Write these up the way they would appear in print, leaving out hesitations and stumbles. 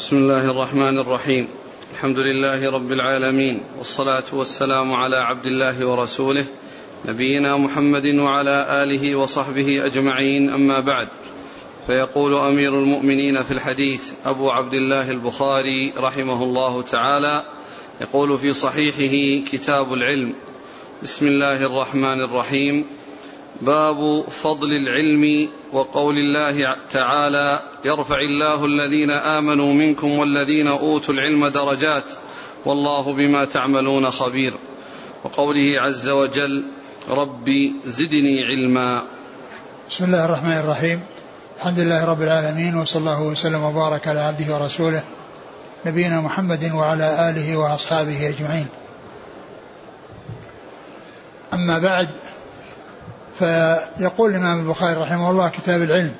بسم الله الرحمن الرحيم. الحمد لله رب العالمين، والصلاة والسلام على عبد الله ورسوله نبينا محمد وعلى آله وصحبه أجمعين، أما بعد، فيقول أمير المؤمنين في الحديث أبو عبد الله البخاري رحمه الله تعالى، يقول في صحيحه كتاب العلم: بسم الله الرحمن الرحيم. باب فضل العلم وقول الله تعالى: يرفع الله الذين آمنوا منكم والذين أوتوا العلم درجات والله بما تعملون خبير، وقوله عز وجل: ربي زدني علما. بسم الله الرحمن الرحيم. الحمد لله رب العالمين، وصلى الله وسلم وبارك على عبده ورسوله نبينا محمد وعلى آله وأصحابه أجمعين، أما بعد، فيقول الإمام البخاري رحمه الله: كتاب العلم.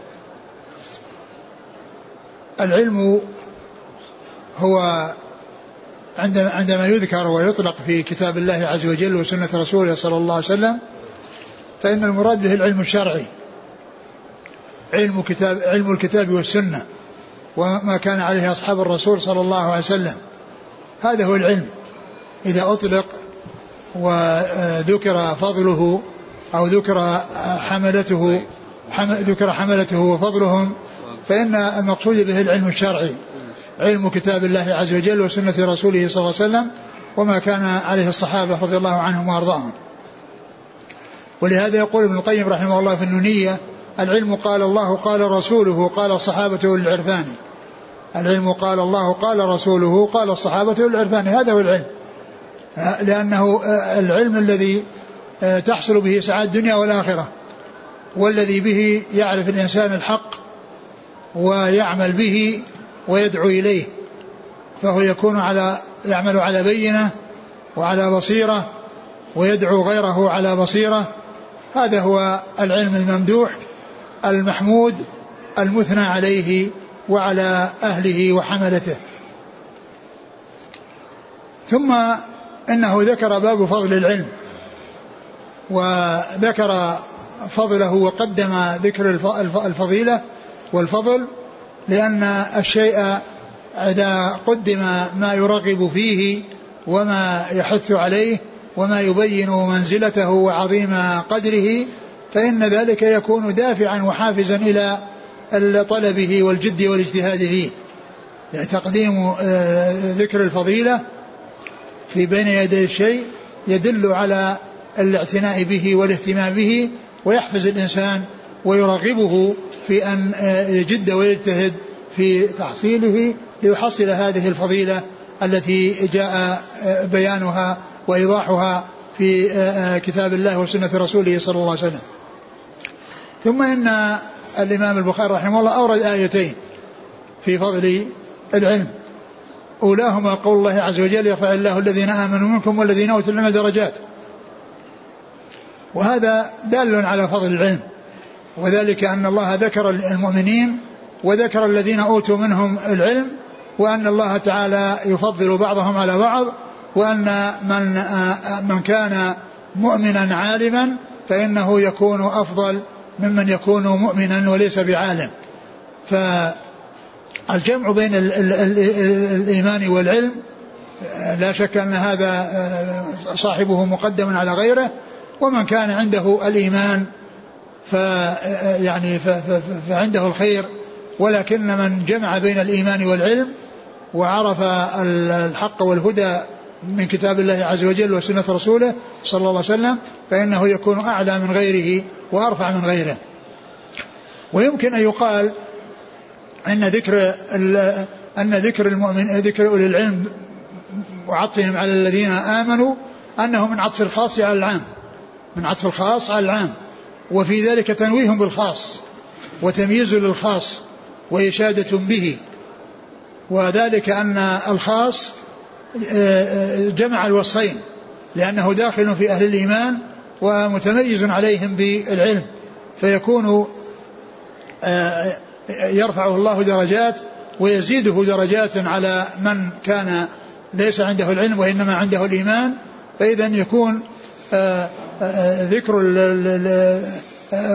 العلم هو عندما يذكر ويطلق في كتاب الله عز وجل وسنة رسوله صلى الله عليه وسلم، فإن المراد به العلم الشرعي، علم الكتاب والسنة وما كان عليه أصحاب الرسول صلى الله عليه وسلم، هذا هو العلم إذا أطلق وذكر فضله أو ذكر حملته وفضلهم، فإن المقصود به العلم الشرعي، علم كتاب الله عز وجل وسنة رسوله صلى الله عليه وسلم وما كان عليه الصحابة رضي الله عنهم وأرضاهم. ولهذا يقول ابن القيم رحمه الله في النونية: العلم قال الله قال رسوله قال الصحابة العرفاني. العلم قال الله قال رسوله قال الصحابة العرفاني، هذا هو العلم، لأنه العلم الذي تحصل به سعادة الدنيا والآخرة، والذي به يعرف الإنسان الحق ويعمل به ويدعو إليه، فهو يعمل على بينة وعلى بصيرة ويدعو غيره على بصيرة. هذا هو العلم الممدوح المحمود المثنى عليه وعلى أهله وحملته. ثم إنه ذكر باب فضل العلم، وذكر فضله وقدم ذكر الفضيلة والفضل، لأن الشيء إذا قدم ما يرغب فيه وما يحث عليه وما يبين منزلته وعظيم قدره، فإن ذلك يكون دافعا وحافزا إلى طلبه والجد والاجتهاد فيه. تقديم ذكر الفضيلة في بين يدي الشيء يدل على الاعتناء به والاهتمام به، ويحفز الإنسان ويرغبه في أن يجد ويجتهد في تحصيله ليحصل هذه الفضيلة التي جاء بيانها وإيضاحها في كتاب الله وسنة رسوله صلى الله عليه وسلم. ثم إن الإمام البخاري رحمه الله أورد آيتين في فضل العلم، أولاهما قول الله عز وجل: يرفع الله الذين آمنوا منكم والذين أوتوا العلم درجات، وهذا دال على فضل العلم، وذلك أن الله ذكر المؤمنين وذكر الذين أوتوا منهم العلم، وأن الله تعالى يفضل بعضهم على بعض، وأن من كان مؤمنا عالما فإنه يكون أفضل ممن يكون مؤمنا وليس بعالم. فالجمع بين الإيمان والعلم لا شك أن هذا صاحبه مقدم على غيره، ومن كان عنده الإيمان فعنده الخير، ولكن من جمع بين الإيمان والعلم وعرف الحق والهدى من كتاب الله عز وجل وسنة رسوله صلى الله عليه وسلم، فإنه يكون أعلى من غيره وأرفع من غيره. ويمكن أن يقال أن ذكر المؤمن ذكر أولي العلم وعطفهم على الذين آمنوا أنه من عطف الخاص على العام، من عطف الخاص على العام، وفي ذلك تنويه بالخاص وتمييز للخاص وإشادة به، وذلك أن الخاص جمع الوصفين، لأنه داخل في أهل الإيمان ومتميز عليهم بالعلم، فيكون يرفعه الله درجات ويزيده درجات على من كان ليس عنده العلم وإنما عنده الإيمان. فإذا يكون ذكر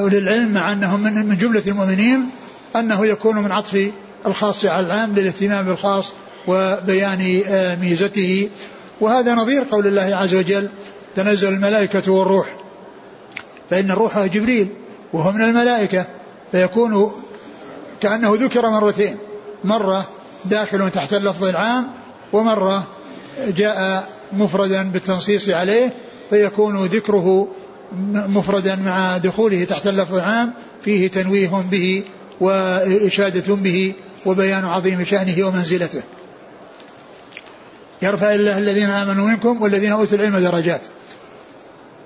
للعلم مع أنهم من جملة المؤمنين أنه يكون من عطف الخاص على العام للاهتمام بالخاص وبيان ميزته. وهذا نظير قول الله عز وجل تنزل الملائكة والروح، فإن الروح جبريل وهو من الملائكة، فيكون كأنه ذكر مرتين، مرة داخل تحت اللفظ العام ومرة جاء مفردا بالتنصيص عليه، فيكون ذكره مفردا مع دخوله تحت اللفظ العام فيه تنويه به وإشادة به وبيان عظيم شأنه ومنزلته. يرفع الله الذين آمنوا منكم والذين أوتوا العلم درجات.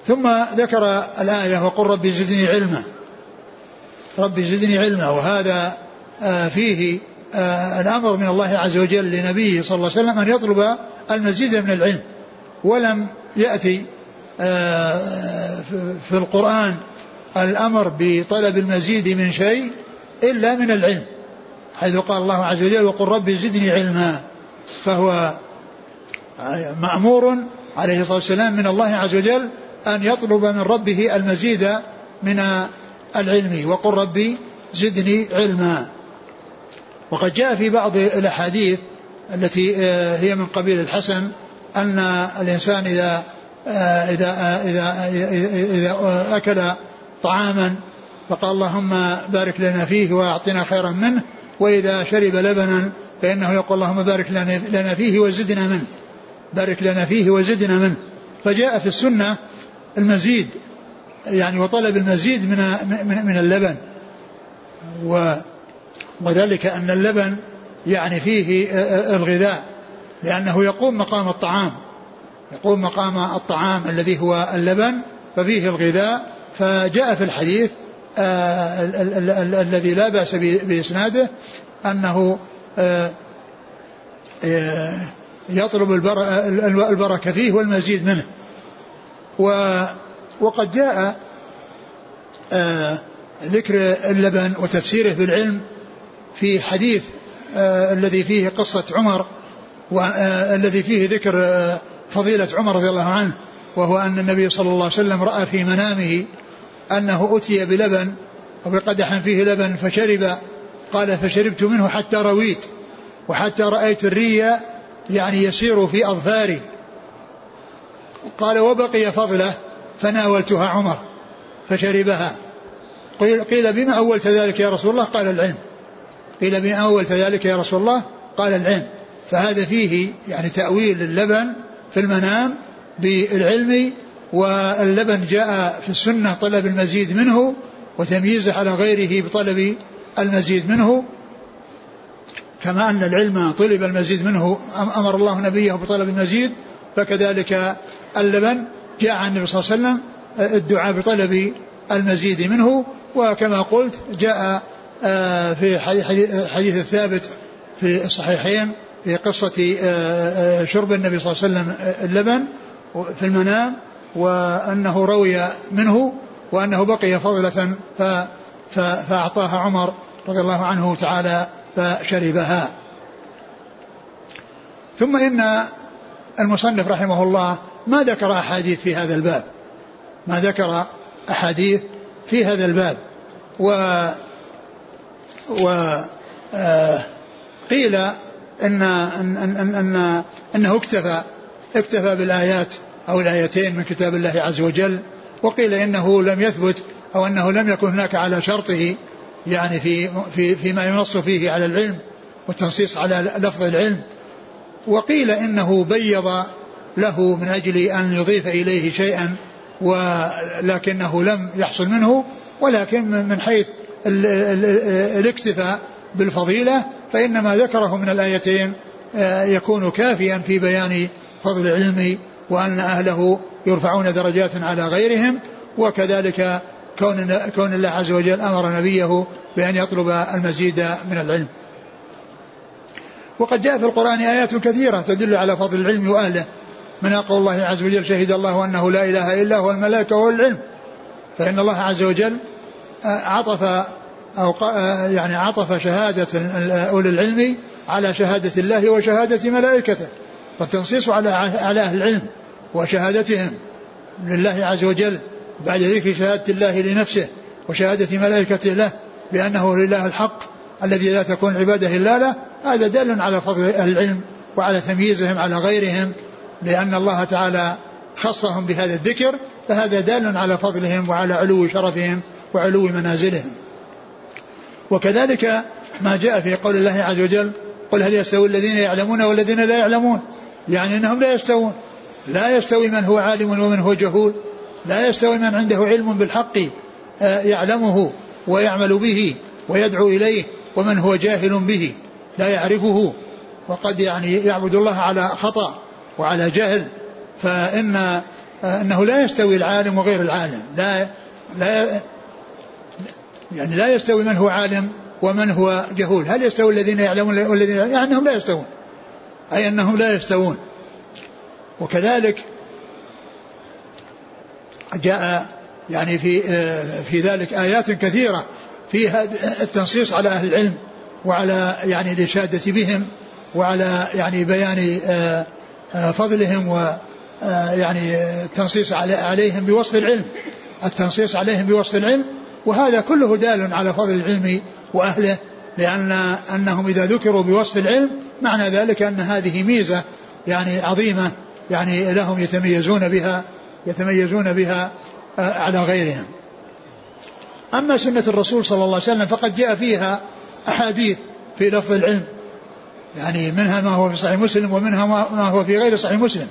ثم ذكر الآية وقل رب زدني علما، رب زدني علما، وهذا فيه الأمر من الله عز وجل لنبيه صلى الله عليه وسلم أن يطلب المزيد من العلم، ولم يأتي في القرآن الأمر بطلب المزيد من شيء إلا من العلم، حيث قال الله عز وجل وقل رب زدني علما، فهو مأمور عليه الصلاة والسلام من الله عز وجل أن يطلب من ربه المزيد من العلم، وقل ربي زدني علما. وقد جاء في بعض الأحاديث التي هي من قبيل الحسن أن الإنسان إذا أكل طعاما فقال اللهم بارك لنا فيه وأعطنا خيرا منه، وإذا شرب لبنا فإنه يقول اللهم بارك لنا فيه وزدنا منه، بارك لنا فيه وزدنا منه. فجاء في السنة المزيد، يعني وطلب المزيد من اللبن، وذلك أن اللبن يعني فيه الغذاء، لأنه يقوم مقام الطعام، يقوم مقام الطعام الذي هو اللبن، ففيه الغذاء. فجاء في الحديث الذي لا بأس بإسناده أنه يطلب البركة فيه والمزيد منه. وقد جاء ذكر اللبن وتفسيره بالعلم في حديث الذي فيه قصة عمر، والذي فيه ذكر فضيلة عمر رضي الله عنه، وهو أن النبي صلى الله عليه وسلم رأى في منامه أنه أتي بلبن وبقدح فيه لبن فشرب، قال فشربت منه حتى رويت وحتى رأيت الرية يعني يسير في أظفاري، قال وبقي فضله فناولتها عمر فشربها. قيل بما أولت ذلك يا رسول الله؟ قال العلم. قيل بما أولت ذلك يا رسول الله؟ قال العلم. فهذا فيه يعني تأويل اللبن في المنام بالعلم، واللبن جاء في السنة طلب المزيد منه وتمييزه على غيره بطلب المزيد منه، كما أن العلم طلب المزيد منه أمر الله نبيه بطلب المزيد، فكذلك اللبن جاء عن النبي صلى الله عليه وسلم الدعاء بطلب المزيد منه. وكما قلت جاء في حديث الثابت في الصحيحين في قصة شرب النبي صلى الله عليه وسلم اللبن في المنام، وأنه روي منه وأنه بقي فضلة فأعطاها عمر رضي الله عنه تعالى فشربها. ثم إن المصنف رحمه الله ما ذكر أحاديث في هذا الباب، ما ذكر أحاديث في هذا الباب. قيل أنه اكتفى بالآيات أو الآيتين من كتاب الله عز وجل، وقيل إنه لم يثبت أو أنه لم يكن هناك على شرطه يعني فيما ينص فيه على العلم والتنصيص على لفظ العلم، وقيل إنه بيض له من أجل أن يضيف إليه شيئا ولكنه لم يحصل منه. ولكن من حيث الاكتفاء بالفضيلة فإنما ذكره من الآيتين يكون كافيا في بيان فضل العلم وأن أهله يرفعون درجات على غيرهم، وكذلك كون الله عز وجل أمر نبيه بأن يطلب المزيد من العلم. وقد جاء في القرآن آيات كثيرة تدل على فضل العلم وأهله، من قول الله عز وجل شهد الله أنه لا إله إلا هو الملائكة والعلم، فإن الله عز وجل عطف شهادة أولي العلم على شهادة الله وشهادة ملائكته، فالتنصيص على أهل العلم وشهادتهم لله عز وجل بعد ذكر شهادة الله لنفسه وشهادة ملائكته له بأنه لله الحق الذي لا تكون عبادة إلا له, هذا دل على فضل أهل العلم وعلى تمييزهم على غيرهم, لأن الله تعالى خصهم بهذا الذكر, فهذا دال على فضلهم وعلى علو شرفهم وعلو منازلهم. وكذلك ما جاء في قول الله عز وجل قل هل يستوي الذين يعلمون والذين لا يعلمون, يعني أنهم لا يستوون, لا يستوي من هو عالم ومن هو جهول, لا يستوي من عنده علم بالحق يعلمه ويعمل به ويدعو إليه ومن هو جاهل به لا يعرفه وقد يعني يعبد الله على خطأ وعلى جهل, فإنه لا يستوي العالم وغير العالم, لا يعني لا يستوي من هو عالم ومن هو جهول. هل يستوي الذين يعلمون والذين لا يعلمون؟ يعني أنهم لا يستوون, أي أنهم لا يستوون. وكذلك جاء يعني في ذلك آيات كثيرة فيها التنصيص على أهل العلم وعلى يعني الإشادة بهم وعلى يعني بيان فضلهم ويعني التنصيص عليهم بوصف العلم, التنصيص عليهم بوصف العلم, وهذا كله دال على فضل العلم وأهله, لأن أنهم إذا ذكروا بوصف العلم معنى ذلك أن هذه ميزة يعني عظيمة يعني لهم يتميزون بها على غيرهم. أما سنة الرسول صلى الله عليه وسلم فقد جاء فيها أحاديث في لفظ العلم, يعني منها ما هو في صحيح مسلم ومنها ما هو في غير صحيح مسلم,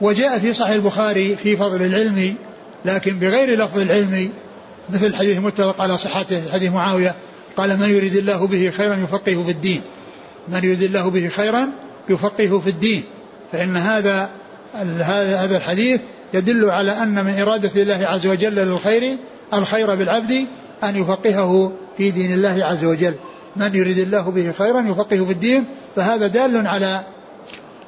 وجاء في صحيح البخاري في فضل العلم لكن بغير لفظ العلم, مثل الحديث المتفق على صحته حديث معاوية قال من يريد الله به خيرا يفقهه في الدين, من يريد الله به خيرا يفقهه في الدين, فإن هذا الحديث يدل على أن من إرادة الله عز وجل للخير الخير بالعبد أن يفقهه في دين الله عز وجل, من يريد الله به خيرا يفقهه في الدين, فهذا دال على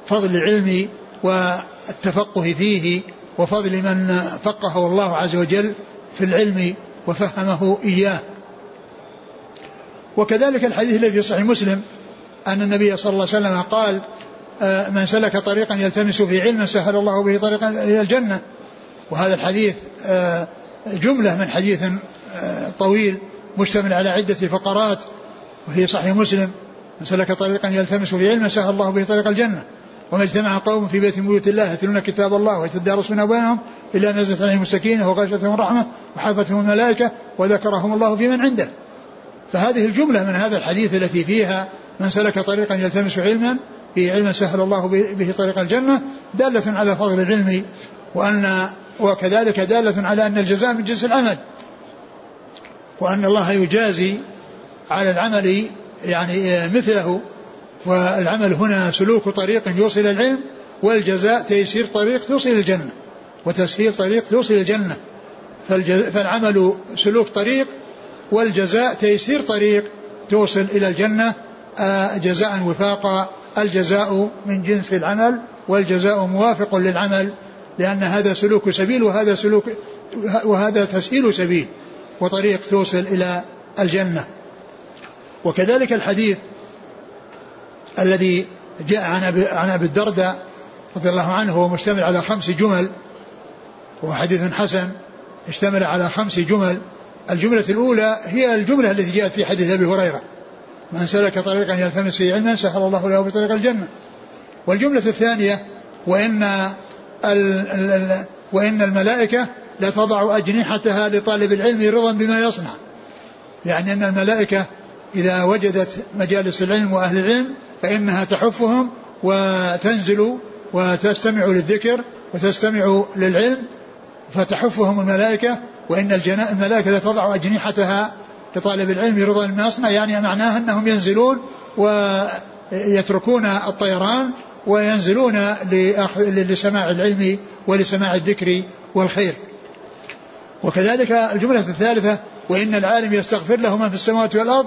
فضل العلم والتفقه فيه وفضل من فقهه الله عز وجل في العلم وفهمه إياه. وكذلك الحديث الذي في صحيح مسلم أن النبي صلى الله عليه وسلم قال من سلك طريقا يلتمس فيه علما سهل الله به طريقا إلى الجنة, وهذا الحديث جملة من حديث طويل مشتمل على عدة فقرات وهي صحيح مسلم من سلك طريقا يلتمس فيه علما سهل الله به طريق الجنة, وما اجتمع قوم في بيت من بيوت الله يتلون كتاب الله ويتدارسون بينهم إلا نزلت عليهم السكينة وغشتهم رحمة وحفتهم الملائكة وذكرهم الله في من عنده. فهذه الجملة من هذا الحديث التي فيها من سلك طريقا يلتمس علما في علم سهل الله به طريق الجنة دالة على فضل العلم, وكذلك دالة على أن الجزاء من جنس العمل, وأن الله يجازي على العمل يعني مثله, والعمل هنا سلوك طريق يوصل العلم, والجزاء تيسير طريق توصل الجنة وتسهيل طريق توصل الجنة, فالعمل سلوك طريق والجزاء تيسير طريق توصل إلى الجنة جزاء وفاقا, الجزاء من جنس العمل والجزاء موافق للعمل, لأن هذا سلوك سبيل وهذا تسهيل سبيل وطريق توصل إلى الجنة. وكذلك الحديث الذي جاء عن أبي الدرداء رضي الله عنه ومشتمل على 5 جمل, وهو حديث حسن اشتمل على 5 جمل. الجملة الأولى هي الجملة التي جاءت في حديث أبي هريرة من سلك طريقا يلتمس فيه علما سهل الله له بطريق الجنة. والجملة الثانية وإن الملائكة لتضع أجنحتها لطالب العلم رضا بما يصنع, يعني أن الملائكة إذا وجدت مجالس العلم وأهل العلم فإنها تحفهم وتنزل وتستمع للذكر وتستمع للعلم, فتحفهم الملائكة, وإن الملائكة لتضع أجنحتها لطالب العلم رضا بما يصنع, يعني معناها أنهم ينزلون ويتركون الطيران وينزلون لسماع العلم ولسماع الذكر والخير. وكذلك الجملة الثالثة وإن العالم يستغفر له من في السماوات والأرض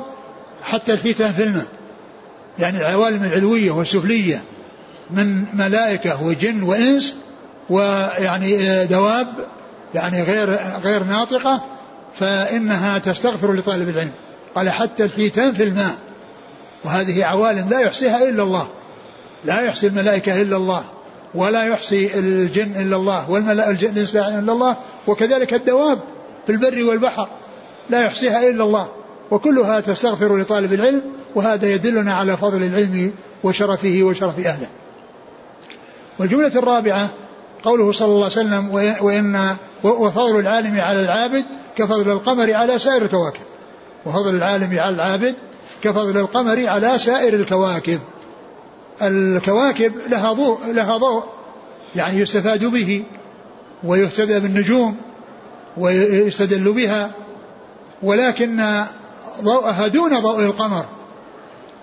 حتى الحيتان في الماء, يعني العوالم العلوية والسفلية من ملائكة وجن وإنس ويعني دواب يعني غير ناطقة, فإنها تستغفر لطالب العلم, قال حتى الحيتان في الماء, وهذه عوالم لا يحصيها إلا الله, لا يحصي الملائكة إلا الله, ولا يحصي الجن إلا الله, والإنس إلا الله, وكذلك الدواب في البر والبحر لا يحصيها إلا الله, وكلها تستغفر لطالب العلم، وهذا يدلنا على فضل العلم وشرفه وشرف أهله. والجملة الرابعة قوله صلى الله عليه وسلم: وإن وفضل العالم على العابد كفضل القمر على سائر الكواكب. وفضل العالم على العابد كفضل القمر على سائر الكواكب. الكواكب لها ضوء يعني يستفاد به ويهتدى بالنجوم ويستدل بها، ولكن ضوءها دون ضوء القمر.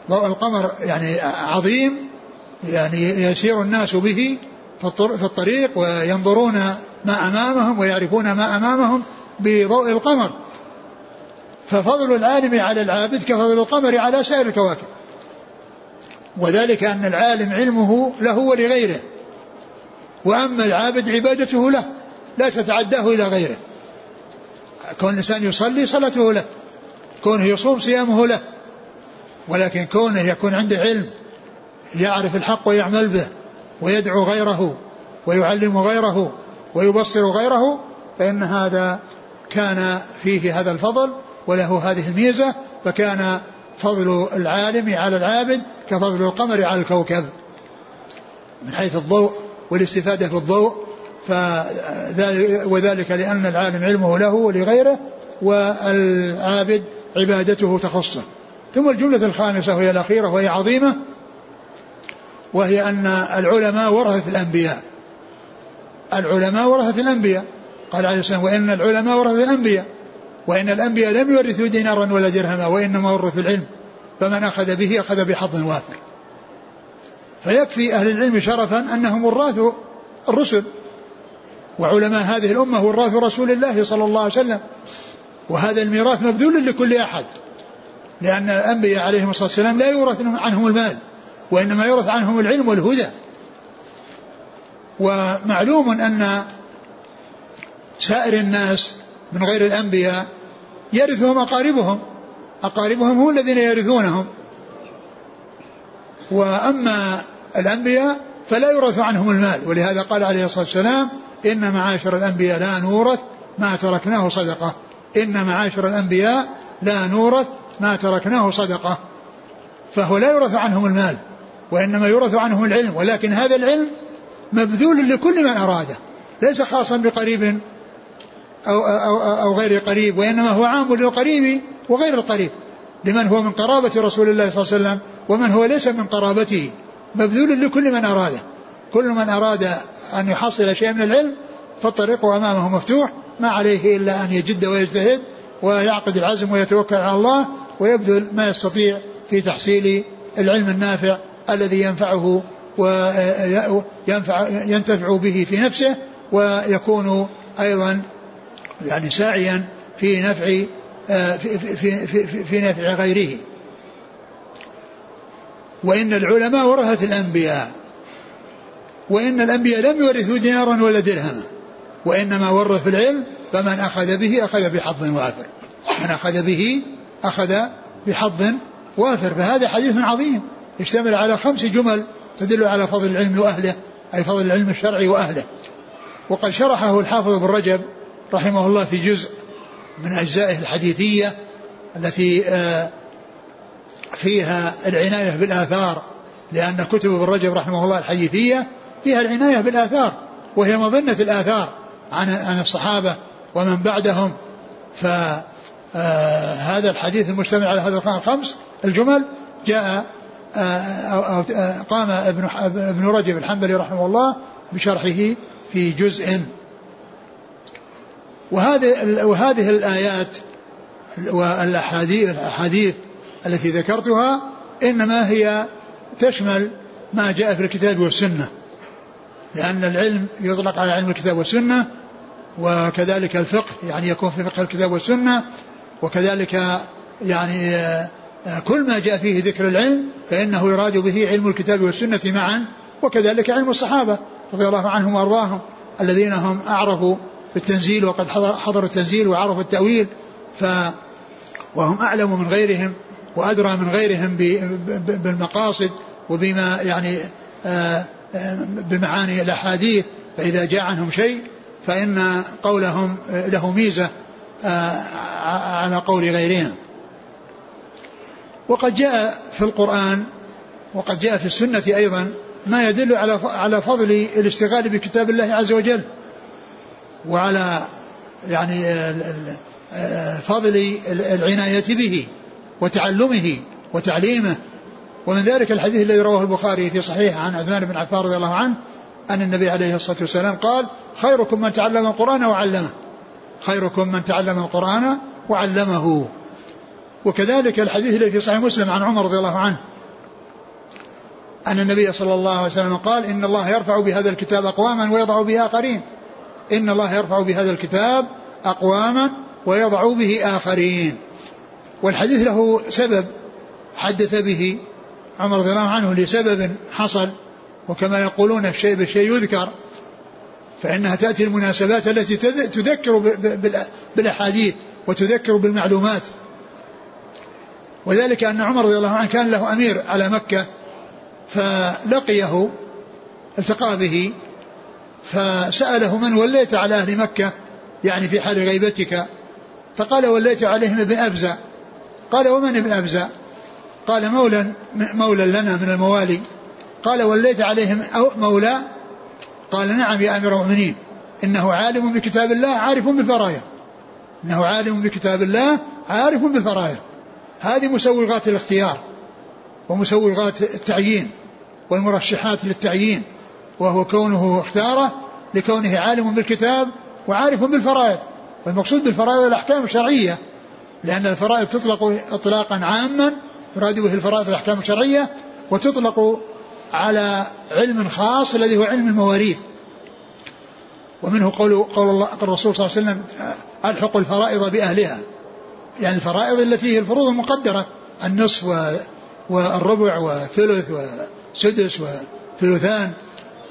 ضوء القمر يعني عظيم، يعني يسير الناس به في الطريق وينظرون ما أمامهم ويعرفون ما أمامهم بضوء القمر. ففضل العالم على العابد كفضل القمر على سائر الكواكب، وذلك أن العالم علمه له ولغيره، وأما العابد عبادته له لا تتعداه إلى غيره. كون الإنسان يصلي صلاته له، كونه يصوم صيامه له، ولكن كونه يكون عنده علم يعرف الحق ويعمل به ويدعو غيره ويعلم غيره ويبصر غيره، فإن هذا كان فيه هذا الفضل وله هذه الميزة، فكان فضل العالم على العابد كفضل القمر على الكوكب من حيث الضوء والاستفادة في الضوء. وذلك لأن العالم علمه له ولغيره، والعابد عبادته تخصه. ثم الجملة الخامسة وهي الأخيرة وهي عظيمة، وهي أن العلماء ورثة الأنبياء. العلماء ورثة الأنبياء، قال عليه السلام: وإن العلماء ورثة الأنبياء، وإن الأنبياء لم يورثوا دينارا ولا درهما وإنما ورثوا العلم، فمن أخذ به أخذ بحظ وافر. فيكفي أهل العلم شرفا أنهم وراث الرسل، وعلماء هذه الأمة وراث رسول الله صلى الله عليه وسلم، وهذا الميراث مبذول لكل أحد، لأن الأنبياء عليهم الصلاة والسلام لا يورث عنهم المال وإنما يورث عنهم العلم والهدى. ومعلوم أن سائر الناس من غير الأنبياء يرثهم أقاربهم هم الذين يرثونهم، وأما الأنبياء فلا يورث عنهم المال. ولهذا قال عليه الصلاة والسلام: إن معاشر الأنبياء لا نورث ما تركناه صدقة. إن معاشر الأنبياء لا نورث ما تركناه صدقة. فهو لا يورث عنهم المال وإنما يورث عنهم العلم، ولكن هذا العلم مبذول لكل من أراده، ليس خاصا بقريب أو غير قريب، وإنما هو عام للقريب وغير القريب، لمن هو من قرابة رسول الله صلى الله عليه وسلم ومن هو ليس من قرابته، مبذول لكل من أراده. كل من أراد أن يحصل شيء من العلم فالطريق أمامه مفتوح، ما عليه إلا أن يجد ويجتهد ويعقد العزم ويتوكل على الله ويبذل ما يستطيع في تحصيل العلم النافع الذي ينفعه وينتفع به في نفسه، ويكون أيضا يعني ساعيا في نفع في في في نفع غيره. وإن العلماء ورثة الأنبياء، وإن الأنبياء لم يورثوا دينارا ولا درهما وإنما ورثوا العلم، فمن أخذ به أخذ بحظ وافر. من أخذ به أخذ بحظ وافر. فهذا حديث عظيم يشتمل على 5 جمل تدل على فضل العلم وأهله، أي فضل العلم الشرعي وأهله. وقد شرحه الحافظ ابن رجب رحمه الله في جزء من أجزائه الحديثية التي فيها العناية بالآثار، لأن كتب ابن رجب رحمه الله الحديثية فيها العناية بالآثار، وهي مظنة الآثار عن الصحابة ومن بعدهم. فهذا الحديث المشتمل على هذا 5 الجمل جاء قام ابن رجب الحنبلي رحمه الله بشرحه في جزء. وهذه الآيات والأحاديث التي ذكرتها إنما هي تشمل ما جاء في الكتاب والسنة، لأن العلم يطلق على علم الكتاب والسنة، وكذلك الفقه يعني يكون في فقه الكتاب والسنة، وكذلك يعني كل ما جاء فيه ذكر العلم فإنه يراد به علم الكتاب والسنة معا، وكذلك علم الصحابة رضي الله عنهم وأرضاهم الذين هم أعرفوا بالتنزيل وقد حضروا التنزيل وعرفوا التأويل، وهم أعلم من غيرهم وأدرى من غيرهم بالمقاصد وبما يعني بمعاني الأحاديث. فإذا جاء عنهم شيء فإن قولهم له ميزة على قول غيرهم. وقد جاء في القرآن وقد جاء في السنة أيضا ما يدل على فضل الاشتغال بكتاب الله عز وجل، وعلى يعني فضل العناية به وتعلمه وتعليمه. ومن ذلك الحديث الذي رواه البخاري في صحيحه عن عثمان بن عفان رضي الله عنه أن النبي عليه الصلاة والسلام قال: خيركم من تعلم القرآن وعلمه، خيركم من تعلم القرآن وعلمه. وكذلك الحديث الذي في صحيح مسلم عن عمر رضي الله عنه أن النبي صلى الله عليه وسلم قال: إن الله يرفع بهذا الكتاب أقواما ويضع به آخرين، إن الله يرفع بهذا الكتاب أقواما ويضع به آخرين. والحديث له سبب حدث به عمر رضي الله عنه لسبب حصل، وكما يقولون الشيء بالشيء يذكر، فإنها تأتي المناسبات التي تذكر بالأحاديث وتذكر بالمعلومات. وذلك أن عمر رضي الله عنه كان له أمير على مكة، فلقيه التقى به فسأله: من وليت على أهل مكة يعني في حال غيبتك؟ فقال: وليت عليهم ابن أبزة. قال: ومن ابن أبزة؟ قال: مولى لنا من الموالي. قال: وليت عليهم مولى؟ قال: نعم يا أمير المؤمنين، إنه عالم بكتاب الله عارف بالفرايا، إنه عالم بكتاب الله عارف بالفرايا. هذه مسوغات الاختيار ومسوغات التعيين والمرشحات للتعيين، وهو كونه اختاره لكونه عالم بالكتاب وعارف بالفرائض. والمقصود بالفرائض الأحكام الشرعية، لأن الفرائض تطلق اطلاقا عاما يراد به الفرائض الأحكام الشرعية، وتطلق على علم خاص الذي هو علم المواريث. ومنه قول الرسول صلى الله عليه وسلم: ألحق الفرائض بأهلها، يعني الفرائض التي هي الفروض المقدرة، النصف والربع وثلث وسدس وثلثان،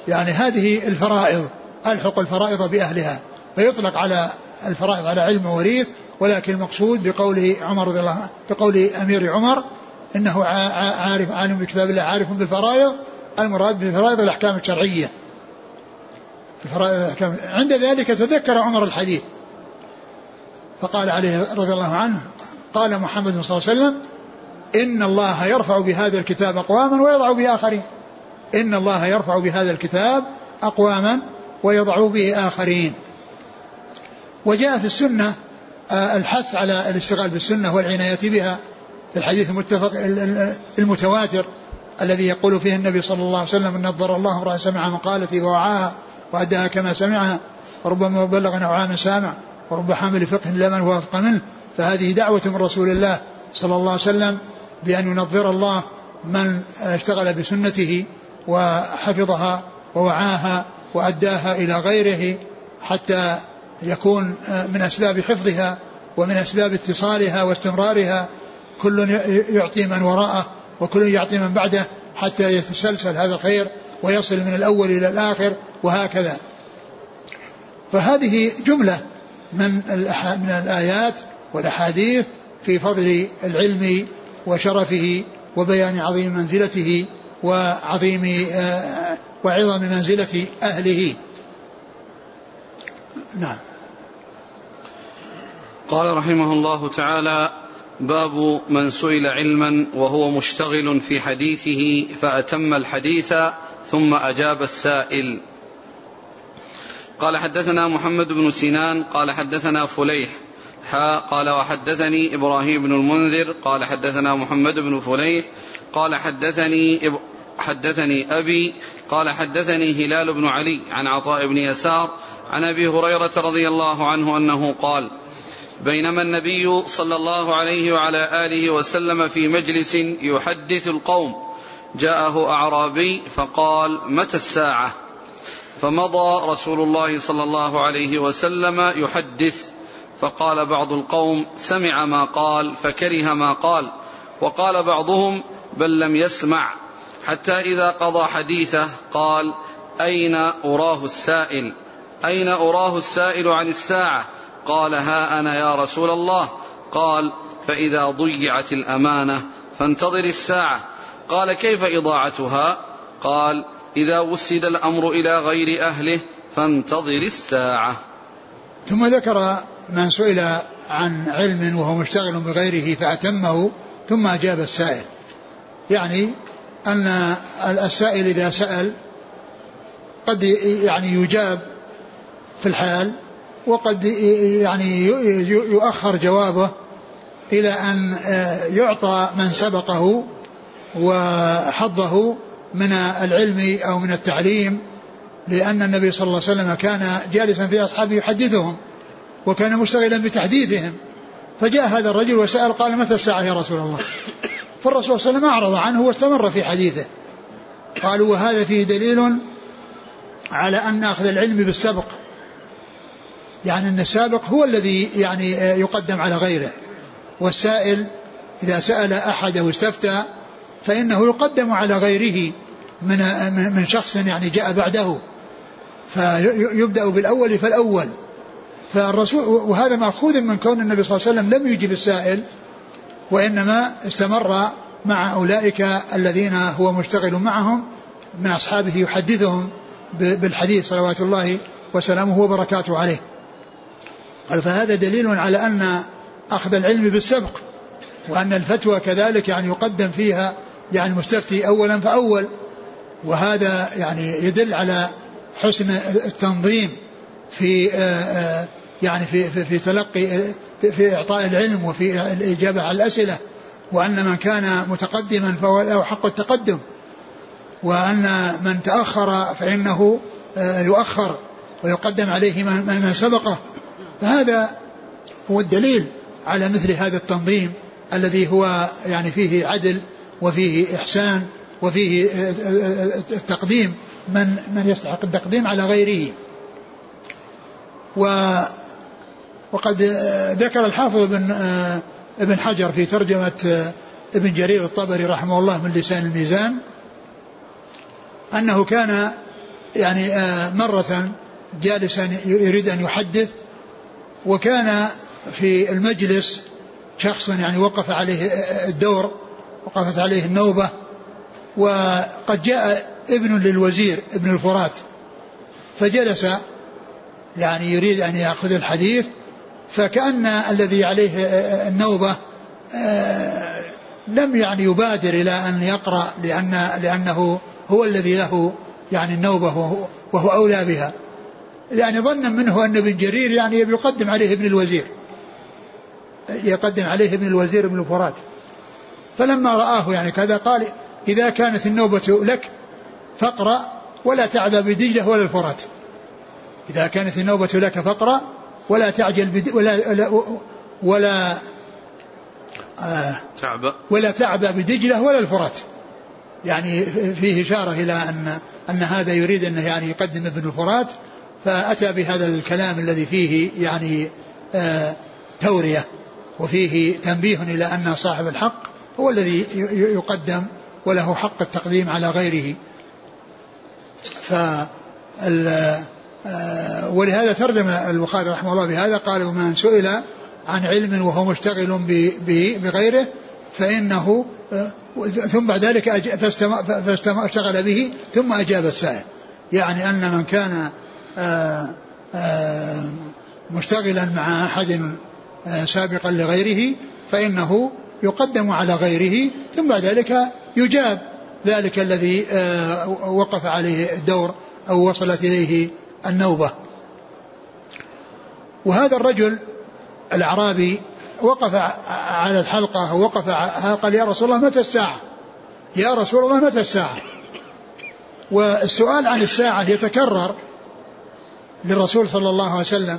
يعني هذه الفرائض ألحق الفرائض بأهلها. فيطلق على الفرائض على علم وريث، ولكن المقصود بقوله عمر رضي الله عنه، بقول أمير عمر إنه عارف عالم بكتاب الله عارف بالفرائض، المراد بالفرائض الأحكام الشرعية. عند ذلك تذكر عمر الحديث فقال عليه رضي الله عنه: قال محمد صلى الله عليه وسلم: إن الله يرفع بهذا الكتاب أقواما ويضع به آخرين، إن الله يرفع بهذا الكتاب أقواما ويضع به آخرين. وجاء في السنة الحث على الاشتغال بالسنة والعناية بها في الحديث المتفق المتواتر الذي يقول فيه النبي صلى الله عليه وسلم: إن أضر الله امرأ سمع مقالتي ووعاها وأداها كما سمعها، وربما بلغ نوعا من سامع، ورب حامل فقه لمن هو أفقه منه. فهذه دعوة من رسول الله صلى الله عليه وسلم بأن ينظر الله من اشتغل بسنته وحفظها ووعاها وأداها إلى غيره، حتى يكون من أسباب حفظها ومن أسباب اتصالها واستمرارها. كل يعطي من وراءه وكل يعطي من بعده، حتى يتسلسل هذا الخير ويصل من الأول إلى الآخر وهكذا. فهذه جملة من الآيات والأحاديث في فضل العلم وشرفه وبيان عظيم منزلته وعظم منزلة أهله. نعم. قال رحمه الله تعالى: باب من سئل علما وهو مشتغل في حديثه فأتم الحديث ثم أجاب السائل. قال: حدثنا محمد بن سنان قال حدثنا فليح قال: وحدثني إبراهيم بن المنذر قال حدثنا محمد بن فليح قال حدثني أبي قال حدثني هلال بن علي عن عطاء بن يسار عن أبي هريرة رضي الله عنه أنه قال: بينما النبي صلى الله عليه وعلى آله وسلم في مجلس يحدث القوم، جاءه أعرابي فقال: متى الساعة؟ فمضى رسول الله صلى الله عليه وسلم يحدث، فقال بعض القوم: سمع ما قال، فكره ما قال، وقال بعضهم: بل لم يسمع، حتى إذا قضى حديثه قال: أين أراه السائل عن الساعة؟ قال: ها أنا يا رسول الله. قال: فإذا ضيعت الأمانة فانتظر الساعة. قال: كيف إضاعتها؟ قال: إذا وسد الأمر إلى غير أهله فانتظر الساعة. ثم ذكر من سئل عن علم وهو مشتغل بغيره فأتمه، ثم أجاب السائل, يعني أن السائل إذا سأل قد يعني يجاب في الحال, وقد يعني يؤخر جوابه إلى أن يعطى من سبقه وحظه من العلم أو من التعليم, لأن النبي صلى الله عليه وسلم كان جالسا في أصحابه يحدثهم وكان مشتغلا بتحديثهم, فجاء هذا الرجل وسأل قال متى الساعة يا رسول الله؟ فالرسول صلى الله عليه وسلم أعرض عنه واستمر في حديثه. قالوا وهذا فيه دليل على أن أخذ العلم بالسبق, يعني أن السابق هو الذي يعني يقدم على غيره, والسائل إذا سأل أحد واستفتى فإنه يقدم على غيره من شخص يعني جاء بعده, فيبدأ بالأول فالأول. فالرسول, وهذا مأخوذ من كون النبي صلى الله عليه وسلم لم يجب السائل, وإنما استمر مع أولئك الذين هو مشتغل معهم من أصحابه يحدثهم بالحديث صلوات الله وسلامه وبركاته عليه. قال فهذا دليل على أن أخذ العلم بالسبق, وأن الفتوى كذلك يعني يقدم فيها يعني المستفتي أولا فأول, وهذا يعني يدل على حسن التنظيم في يعني في تلقي في إعطاء العلم وفي الإجابة على الأسئلة, وأن من كان متقدما فهو له حق التقدم, وأن من تأخر فإنه يؤخر ويقدم عليه من سبقه. فهذا هو الدليل على مثل هذا التنظيم الذي هو يعني فيه عدل وفيه إحسان وفيه التقديم من يستحق التقديم على غيره. وقد ذكر الحافظ ابن حجر في ترجمة ابن جرير الطبري رحمه الله من لسان الميزان أنه كان يعني مرة جالسا يريد أن يحدث, وكان في المجلس شخص يعني وقف عليه الدور, وقفت عليه النوبة, وقد جاء ابن للوزير ابن الفرات فجلس يعني يريد أن يأخذ الحديث, فكأن الذي عليه النوبة لم يعني يبادر إلى أن يقرأ لأنه هو الذي له يعني النوبة وهو أولى بها, يعني ظن منه أن ابن جرير يعني يقدم عليه ابن الوزير ابن الفرات. فلما رآه يعني كذا قال إذا كانت النوبة لك فاقرأ ولا تعجل بدجلة ولا الفرات, إذا كانت النوبة لك فاقرأ ولا تعجل بد ولا تعب بدجلة ولا الفرات, يعني فيه إشارة إلى أن هذا يريد أن يعني يقدم ابن الفرات, فأتى بهذا الكلام الذي فيه يعني تورية وفيه تنبيه إلى أن صاحب الحق هو الذي يقدم وله حق التقديم على غيره. ولهذا ترجم البخاري رحمه الله بهذا, قال ومن سئل عن علم وهو مشتغل بغيره فإنه ثم بعد ذلك فاشتغل به ثم أجاب السائل, يعني أن من كان مشتغلا مع أحد سابقا لغيره فإنه يقدم على غيره ثم بعد ذلك يجاب ذلك الذي وقف عليه الدور أو وصلت إليه النوبة. وهذا الرجل الأعرابي وقف على الحلقة قال يا رسول الله متى الساعة؟ يا رسول الله متى الساعة؟ والسؤال عن الساعة يتكرر للرسول صلى الله عليه وسلم,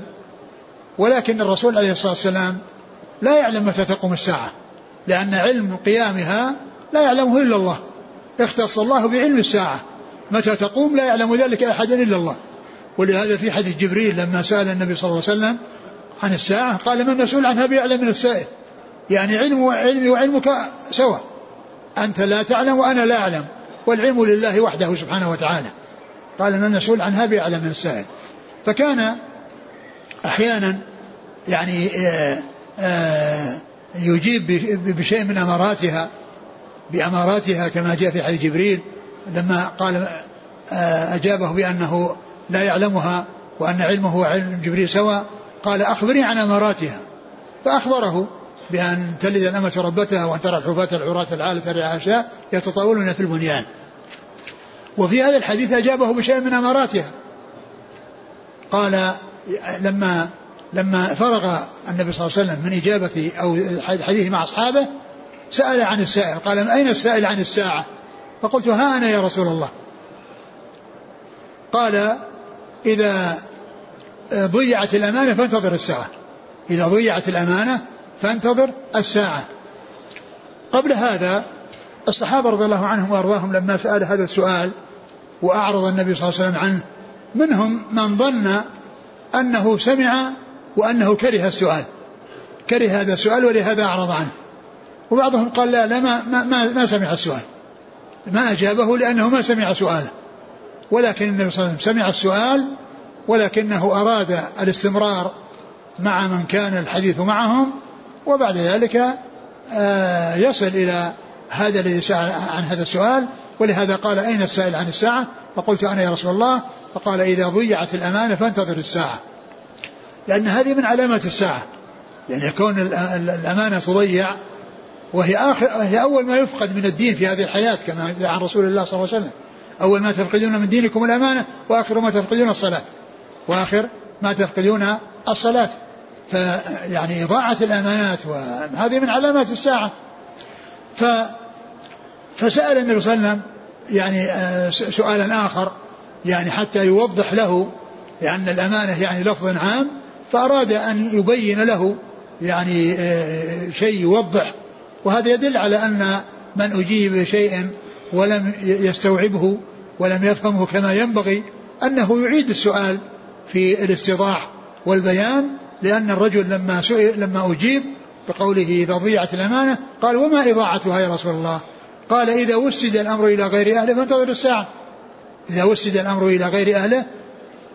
ولكن الرسول عليه الصلاة والسلام لا يعلم متى تقوم الساعة, لأن علم قيامها لا يعلمه إلا الله, اختص الله بعلم الساعة, متى تقوم لا يعلم ذلك أحد إلا الله. ولهذا في حديث جبريل لما سأل النبي صلى الله عليه وسلم عن الساعة قال من مسؤول عنها بيعلم من السائل, يعني علمي وعلمك سواء, أنت لا تعلم وأنا لا أعلم, والعلم لله وحده سبحانه وتعالى. قال من مسؤول عنها بيعلم من السائل. فكان أحيانا يعني يجيب بشيء من بأماراتها كما جاء في حديث جبريل لما قال أجابه بأنه لا يعلمها وأن علمه وعلم جبريل سواء, قال أخبرني عن أماراتها, فأخبره بأن تلد الأمة ربتها وأن ترى الحفاة العراة العالة رعاشا يتطاولون في البنيان. وفي هذا الحديث أجابه بشيء من أماراتها. قال لما فرغ النبي صلى الله عليه وسلم من إجابة أو حديثه مع أصحابه سأل عن السائل، قال أين السائل عن الساعة؟ فقلت ها أنا يا رسول الله. قال إذا ضيعت الأمانة فانتظر الساعة، إذا ضيعت الأمانة فانتظر الساعة. قبل هذا الصحابة رضي الله عنهم وأرضاهم لما سأل هذا السؤال وأعرض النبي صلى الله عليه وسلم عنه، منهم من ظن أنه سمع وأنه كره السؤال، كره هذا السؤال ولهذا أعرض عنه. وبعضهم قال لا ما سمع السؤال، ما أجابه لأنه ما سمع سؤاله، ولكن النبي صلى الله عليه وسلم سمع السؤال ولكنه أراد الاستمرار مع من كان الحديث معهم، وبعد ذلك يصل إلى هذا الذي سأل عن هذا السؤال. ولهذا قال أين السائل عن الساعة؟ فقلت أنا يا رسول الله. فقال إذا ضيعت الأمانة فانتظر الساعة، لأن هذه من علامات الساعة، لأن يكون الأمانة تضيع وهي هي أول ما يفقد من الدين في هذه الحياة، كما عن رسول الله صلى الله عليه وسلم أول ما تفقدون من دينكم الأمانة وآخر ما تفقدون الصلاة، فيعني إضاعة الأمانات وهذه من علامات الساعة. فسأل النبي صلى الله عليه وسلم يعني سؤالا آخر يعني حتى يوضح له، لأن الأمانة يعني لفظ عام، فأراد أن يبين له يعني شيء يوضح. وهذا يدل على أن من أجيب شيئا ولم يستوعبه ولم يفهمه كما ينبغي أنه يعيد السؤال في الاستيضاح والبيان، لأن الرجل لما أجيب بقوله إذا ضيعت الأمانة قال وما إضاعتها يا رسول الله؟ قال إذا وسد الأمر إلى غير أهله فانتظر الساعة. إذا وسد الأمر إلى غير أهله،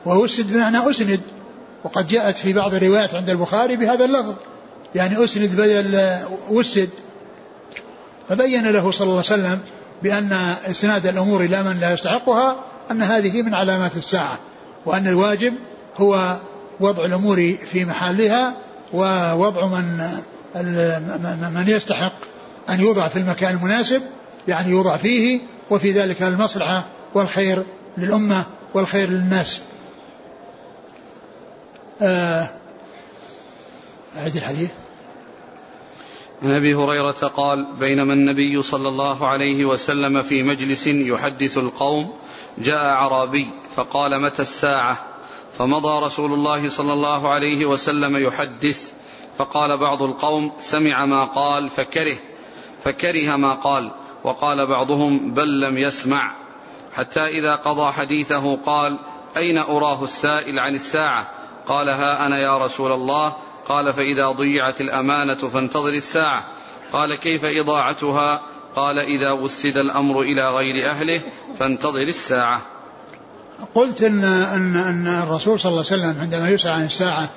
ووسد بمعنى أسند، وقد جاءت في بعض الروايات عند البخاري بهذا اللفظ، يعني أسند بدل وسد. فبين له صلى الله عليه وسلم بأن إسناد الأمور إلى من لا يستحقها أن هذه من علامات الساعة، وأن الواجب هو وضع الأمور في محلها ووضع من يستحق أن يوضع في المكان المناسب، يعني يوضع فيه، وفي ذلك المصلحة والخير للأمة والخير للناس. أعيد الحديث. عن أبي هريرة قال بينما النبي صلى الله عليه وسلم في مجلس يحدث القوم جاء أعرابي فقال متى الساعة؟ فمضى رسول الله صلى الله عليه وسلم يحدث، فقال بعض القوم سمع ما قال فكره ما قال، وقال بعضهم بل لم يسمع، حتى إذا قضى حديثه قال أين أراه السائل عن الساعة؟ قال ها أنا يا رسول الله. قال فإذا ضيعت الأمانة فانتظر الساعة. قال كيف إضاعتها؟ قال إذا وسد الأمر إلى غير أهله فانتظر الساعة. قلت أن الرسول صلى الله عليه وسلم عندما يسأل عن الساعة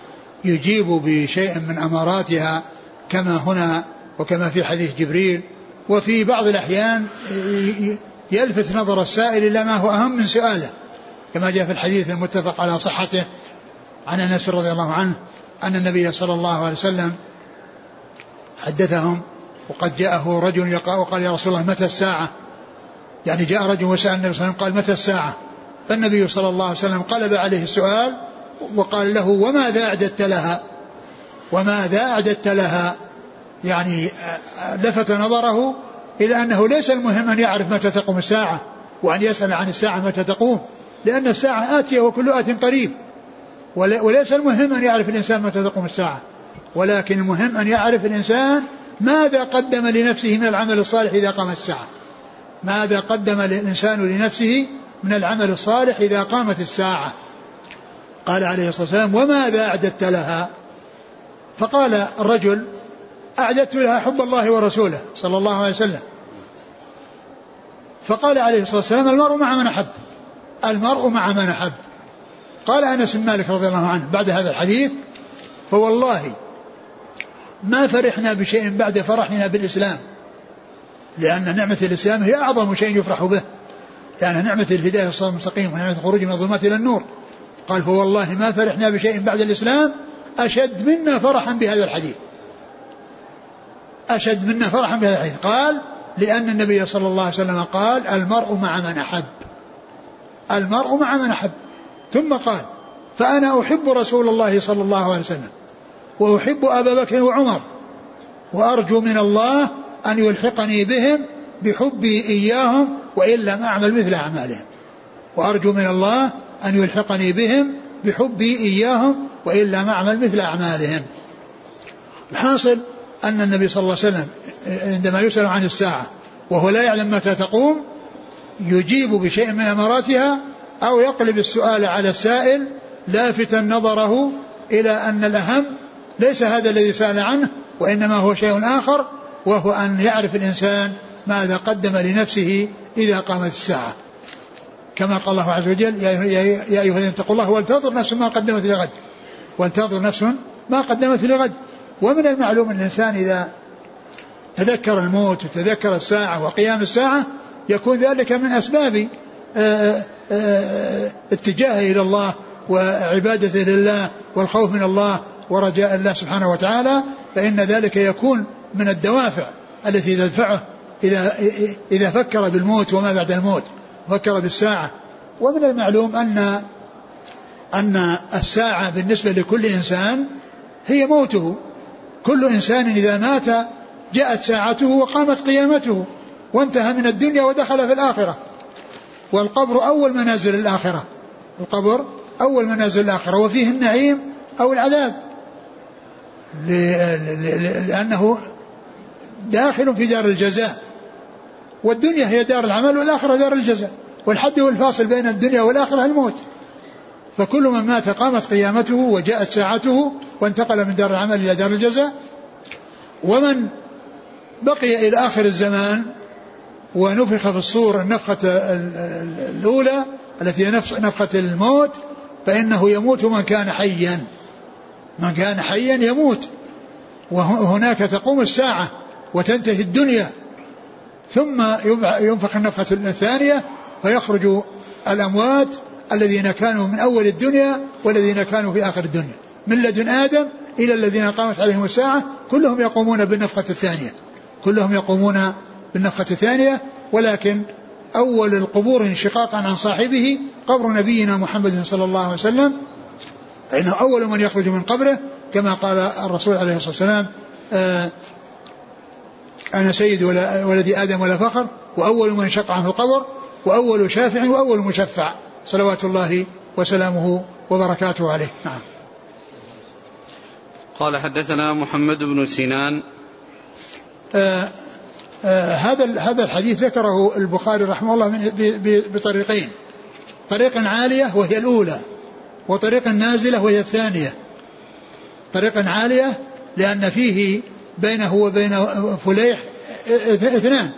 يجيب بشيء من أماراتها كما هنا وكما في حديث جبريل، وفي بعض الأحيان يلفت نظر السائل إلى ما هو أهم من سؤاله، كما جاء في الحديث المتفق على صحته عن أنس رضي الله عنه أن النبي صلى الله عليه وسلم حدثهم وقد جاءه رجل وقال يا رسول الله متى الساعة، يعني جاء رجل وسأل النبي صلى الله عليه وسلم قال متى الساعة، فالنبي صلى الله عليه وسلم قلب عليه السؤال وقال له وماذا أعددت لها، وماذا أعددت لها، يعني لفت نظره إلى أنه ليس المهم أن يعرف متى تقوم الساعة وأن يسأل عن الساعة متى تقوم، لأن الساعة آتية وكل آت قريب، وليس المهم أن يعرف الإنسان متى تقوم الساعة، ولكن المهم أن يعرف الإنسان ماذا قدم لنفسه من العمل الصالح إذا قامت الساعة، ماذا قدم الإنسان لنفسه من العمل الصالح إذا قامت الساعة. قال عليه الصلاة والسلام وماذا أعددت لها؟ فقال الرجل أعددت لها حب الله ورسوله صلى الله عليه وسلم. فقال عليه الصلاة والسلام المرء مع من أحب، المرء مع من أحب. قال أنس بن مالك رضي الله عنه بعد هذا الحديث فوالله ما فرحنا بشيء بعد فرحنا بالإسلام، لأن نعمة الإسلام هي أعظم شيء يفرح به، لأن نعمة الهداية والصراط المستقيم ونعمة الخروج من الظلمات إلى النور. قال فوالله ما فرحنا بشيء بعد الإسلام أشد منا فرحا بهذا الحديث، أشد منه فرحا بهذا الحديث. قال لأن النبي صلى الله عليه وسلم قال المرء مع من أحب، المرء مع من أحب. ثم قال فأنا أحب رسول الله صلى الله عليه وسلم وأحب أبا بكر وعمر، وأرجو من الله أن يلحقني بهم بحبي إياهم وإلا ما أعمل مثل أعمالهم، وأرجو من الله أن يلحقني بهم بحبي إياهم وإلا ما أعمل مثل أعمالهم. الحاصل أن النبي صلى الله عليه وسلم عندما يسأل عن الساعة وهو لا يعلم متى تقوم يجيب بشيء من أماراتها أو يقلب السؤال على السائل لافتا نظره إلى أن الأهم ليس هذا الذي سأل عنه وإنما هو شيء آخر، وهو أن يعرف الإنسان ماذا قدم لنفسه إذا قامت الساعة، كما قال الله عز وجل يا أيها الذين اتقوا الله ولتنظر نفس ما قدمت لغد، ولتنظر نفس ما قدمت لغد. ومن المعلوم أن الإنسان إذا تذكر الموت وتذكر الساعة وقيام الساعة يكون ذلك من أسباب اتجاهه إلى الله وعبادته لله والخوف من الله ورجاء الله سبحانه وتعالى، فإن ذلك يكون من الدوافع التي تدفعه إذا فكر بالموت وما بعد الموت، فكر بالساعة. ومن المعلوم أن الساعة بالنسبة لكل إنسان هي موته، كل إنسان إذا مات جاءت ساعته وقامت قيامته وانتهى من الدنيا ودخل في الآخرة، والقبر أول منازل الآخرة، القبر أول منازل الآخرة وفيه النعيم أو العذاب، لأنه داخل في دار الجزاء، والدنيا هي دار العمل والآخرة دار الجزاء، والحد والفاصل بين الدنيا والآخرة الموت. فكل من مات قامت قيامته وجاءت ساعته وانتقل من دار العمل إلى دار الجزاء. ومن بقي إلى آخر الزمان ونفخ في الصور النفخة الأولى التي هي نفخة الموت فإنه يموت من كان حيا، من كان حيا يموت، وهناك تقوم الساعة وتنتهي الدنيا، ثم ينفخ النفخة الثانية فيخرج الأموات الذين كانوا من أول الدنيا والذين كانوا في آخر الدنيا من لدن آدم إلى الذين قامت عليهم الساعة، كلهم يقومون بالنفخة الثانية، كلهم يقومون بالنفخة الثانية. ولكن أول القبور انشقاقا عن صاحبه قبر نبينا محمد صلى الله عليه وسلم، إنه أول من يخرج من قبره، كما قال الرسول عليه الصلاة والسلام أنا سيد ولد آدم ولا فخر، وأول من شق عنه القبر، وأول شافع وأول مشفع، صلوات الله وسلامه وبركاته عليه. نعم. قال حدثنا محمد بن سنان. هذا الحديث ذكره البخاري رحمه الله بطريقين، طريق عالية وهي الأولى، وطريق نازلة وهي الثانية. طريق عالية لأن فيه بينه وبين فليح اثنان،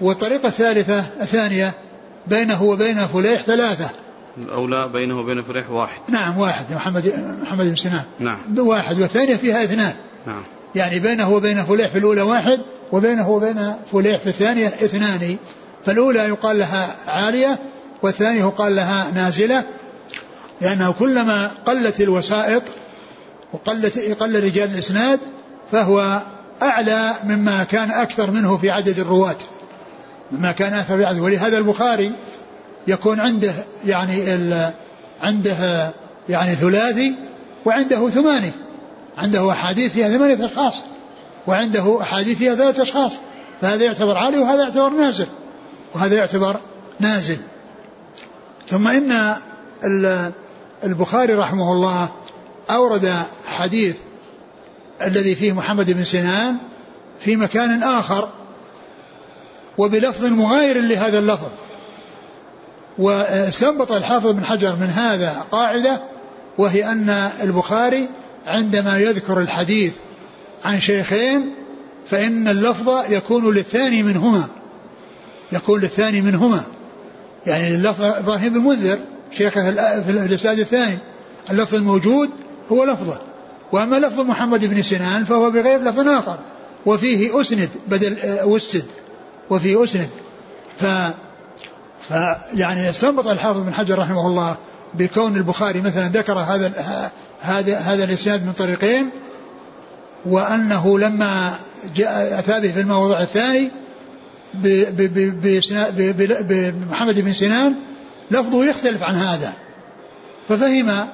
والطريقة الثانية بينه وبين فليح ثلاثة. الأولى بينه وبين فليح واحد. نعم واحد، محمد بن سنان. نعم واحد، والثانية فيها اثنان. نعم يعني بينه وبين فليح في الأولى واحد، وبينه وبين فليح في الثانية اثنان. فالأولى يقال لها عالية والثانية يقال لها نازلة، لأنه كلما قلت الوسائط وقل رجال الإسناد فهو أعلى مما كان أكثر منه في عدد الرواة، مما كان أكثر في عدد. ولهذا البخاري يكون عنده يعني ثلاثي، وعنده ثماني، عنده أحاديث فيها 8 أشخاص، وعنده أحاديث فيها 3 أشخاص، فهذا يعتبر عالي وهذا يعتبر نازل وهذا يعتبر نازل. ثم إن البخاري رحمه الله أورد حديث الذي فيه محمد بن سنان في مكان آخر وبلفظ مغاير لهذا اللفظ، واستنبط الحافظ بن حجر من هذا قاعدة، وهي أن البخاري عندما يذكر الحديث عن شيخين فإن اللفظ يكون للثاني منهما، يكون للثاني منهما، يعني اللفظ إبراهيم بن منذر شيخه في الإسناد الثاني، اللفظ الموجود هو لفظه، وأما لفظ محمد بن سنان فهو بغير لفظ آخر وفيه أسند بدل وسد، وفيه أسند. يعني استنبط الحافظ بن حجر رحمه الله بكون البخاري مثلا ذكر هذا الإسناد من طريقين، وأنه لما أتى به في الموضوع الثاني بمحمد بن سنان لفظه يختلف عن هذا, ففهم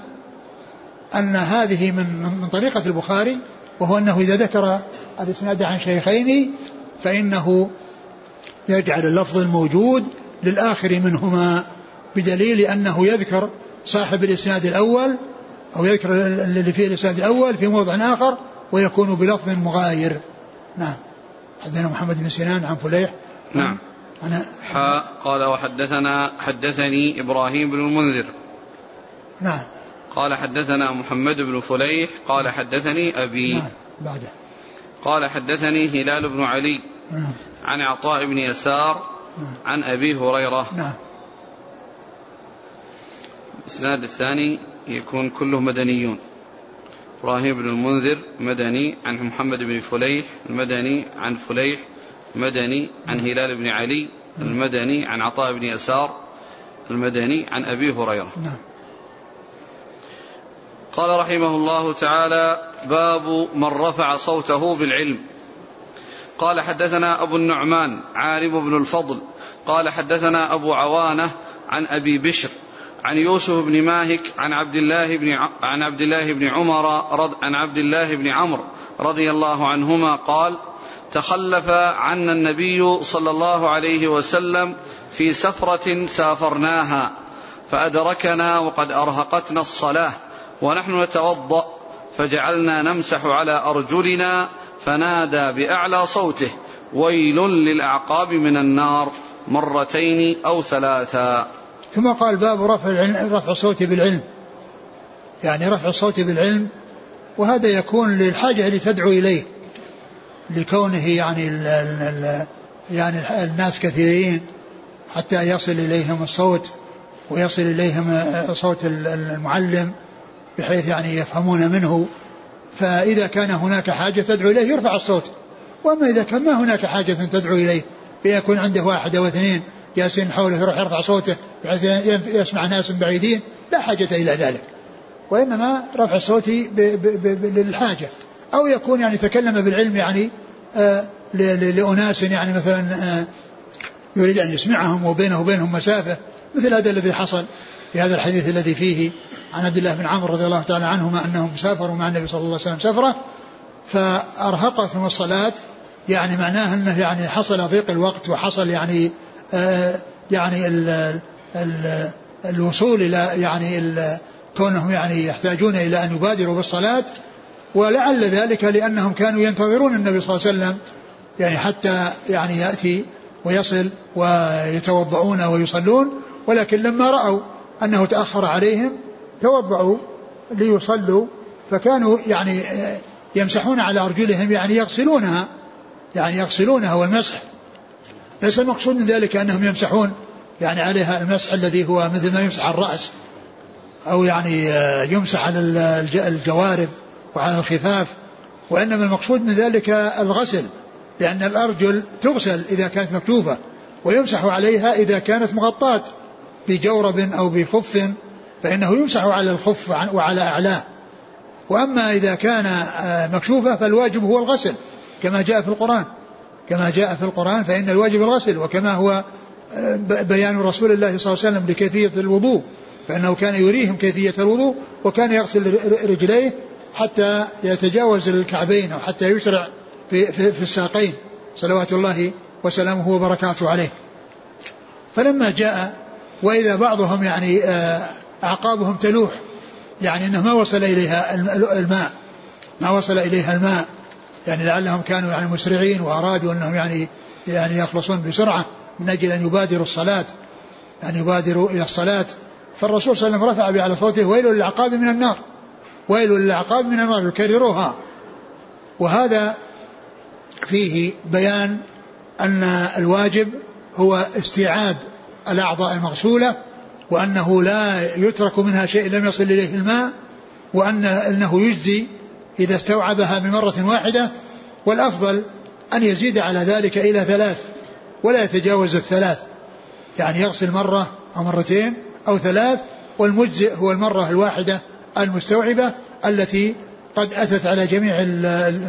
أن هذه من طريقة البخاري, وهو أنه إذا ذكر الإسناد عن شيخين فإنه يجعل اللفظ الموجود للآخر منهما, بدليل أنه يذكر صاحب الإسناد الأول أو يذكر اللي فيه الإسناد الأول في موضع آخر ويكون بلفظ مغاير. نعم. حدثنا محمد بن سنان عن فليح. نعم. قال حدثني إبراهيم بن المنذر. نعم. قال حدثنا محمد بن فليح قال حدثني أبي. نعم. بعده. قال حدثني هلال بن علي. نعم. عن عطاء بن يسار. نعم. عن أبي هريرة. نعم. الإسناد الثاني يكون كله مدنيون, إبراهيم بن المنذر مدني عن محمد بن فليح المدني عن فليح المدني عن هلال بن علي المدني عن عطاء بن يسار المدني عن أبي هريرة. نعم. قال رحمه الله تعالى باب من رفع صوته بالعلم. قال حدثنا أبو النعمان عارم بن الفضل قال حدثنا أبو عوانة عن أبي بشر عن يوسف بن ماهك عن عبد الله بن عمر رضي الله عنهما قال تخلف عنا النبي صلى الله عليه وسلم في سفرة سافرناها فأدركنا وقد أرهقتنا الصلاة ونحن نتوضأ فجعلنا نمسح على أرجلنا فنادى بأعلى صوته ويل للأعقاب من النار مرتين أو ثلاثا. ثم قال باب رفع الصوت بالعلم, يعني رفع الصوت بالعلم, وهذا يكون للحاجة لتدعو إليه, لكونه يعني الناس كثيرين حتى يصل إليهم الصوت ويصل إليهم صوت المعلم بحيث يعني يفهمون منه, فإذا كان هناك حاجة تدعو إليه يرفع الصوت. وأما إذا كان ما هناك حاجة تدعو إليه بيكون عنده واحد أو اثنين ياسين حوله يروح يرفع صوته بحيث يسمع ناس بعيدين, لا حاجة إلى ذلك, وإنما رفع صوتي للحاجة, أو يكون يعني تكلم بالعلم يعني لأناس يعني مثلا يريد أن يسمعهم وبينه وبينهم مسافة, مثل هذا الذي حصل في هذا الحديث الذي فيه عن عبد الله بن عمر رضي الله تعالى عنهما أنهم سافروا مع النبي صلى الله عليه وسلم سفرة فأرهقتهم الصلاة, يعني معناه أنه يعني حصل ضيق الوقت وحصل يعني الوصول إلى يعني كونهم يعني يحتاجون إلى أن يبادروا بالصلاة, ولعل ذلك لأنهم كانوا ينتظرون النبي صلى الله عليه وسلم يعني حتى يعني يأتي ويصل ويتوضؤون ويصلون, ولكن لما رأوا أنه تأخر عليهم توضؤوا ليصلوا, فكانوا يعني يمسحون على أرجلهم يعني يغسلونها, والمسح ليس المقصود من ذلك أنهم يمسحون يعني عليها المسح الذي هو مثل ما يمسح الرأس, أو يعني يمسح على الجوارب وعلى الخفاف, وإنما المقصود من ذلك الغسل, لأن الأرجل تغسل إذا كانت مكتوفة, ويمسح عليها إذا كانت مغطاة بجورب أو بخف فإنه يمسح على الخف وعلى أعلاه. وأما إذا كان مكشوفة فالواجب هو الغسل كما جاء في القرآن فإن الواجب الغسل, وكما هو بيان رسول الله صلى الله عليه وسلم لكيفية الوضوء, فإنه كان يريهم كيفية الوضوء وكان يغسل رجليه حتى يتجاوز الكعبين, وحتى يشرع في الساقين صلوات الله وسلامه وبركاته عليه. فلما جاء وإذا بعضهم يعني أعقابهم تلوح, يعني أنه ما وصل إليها الماء, يعني لعلهم كانوا يعني مسرعين وأرادوا أنهم يعني يخلصون بسرعة من أجل أن يبادروا الصلاة, يعني يبادروا إلى الصلاة. فالرسول صلى الله عليه وسلم رفع بأعلى صوته ويل للعقاب من النار, ويل للعقاب من النار, يكرروها. وهذا فيه بيان أن الواجب هو استيعاب الأعضاء المغسولة, وأنه لا يترك منها شيء لم يصل إليه الماء, وأنه يجزي إذا استوعبها بمرة واحدة, والأفضل أن يزيد على ذلك إلى ثلاث ولا يتجاوز الثلاث, يعني يغسل مرة أو مرتين أو ثلاث, والمجزئ هو المرة الواحدة المستوعبة التي قد أتت على جميع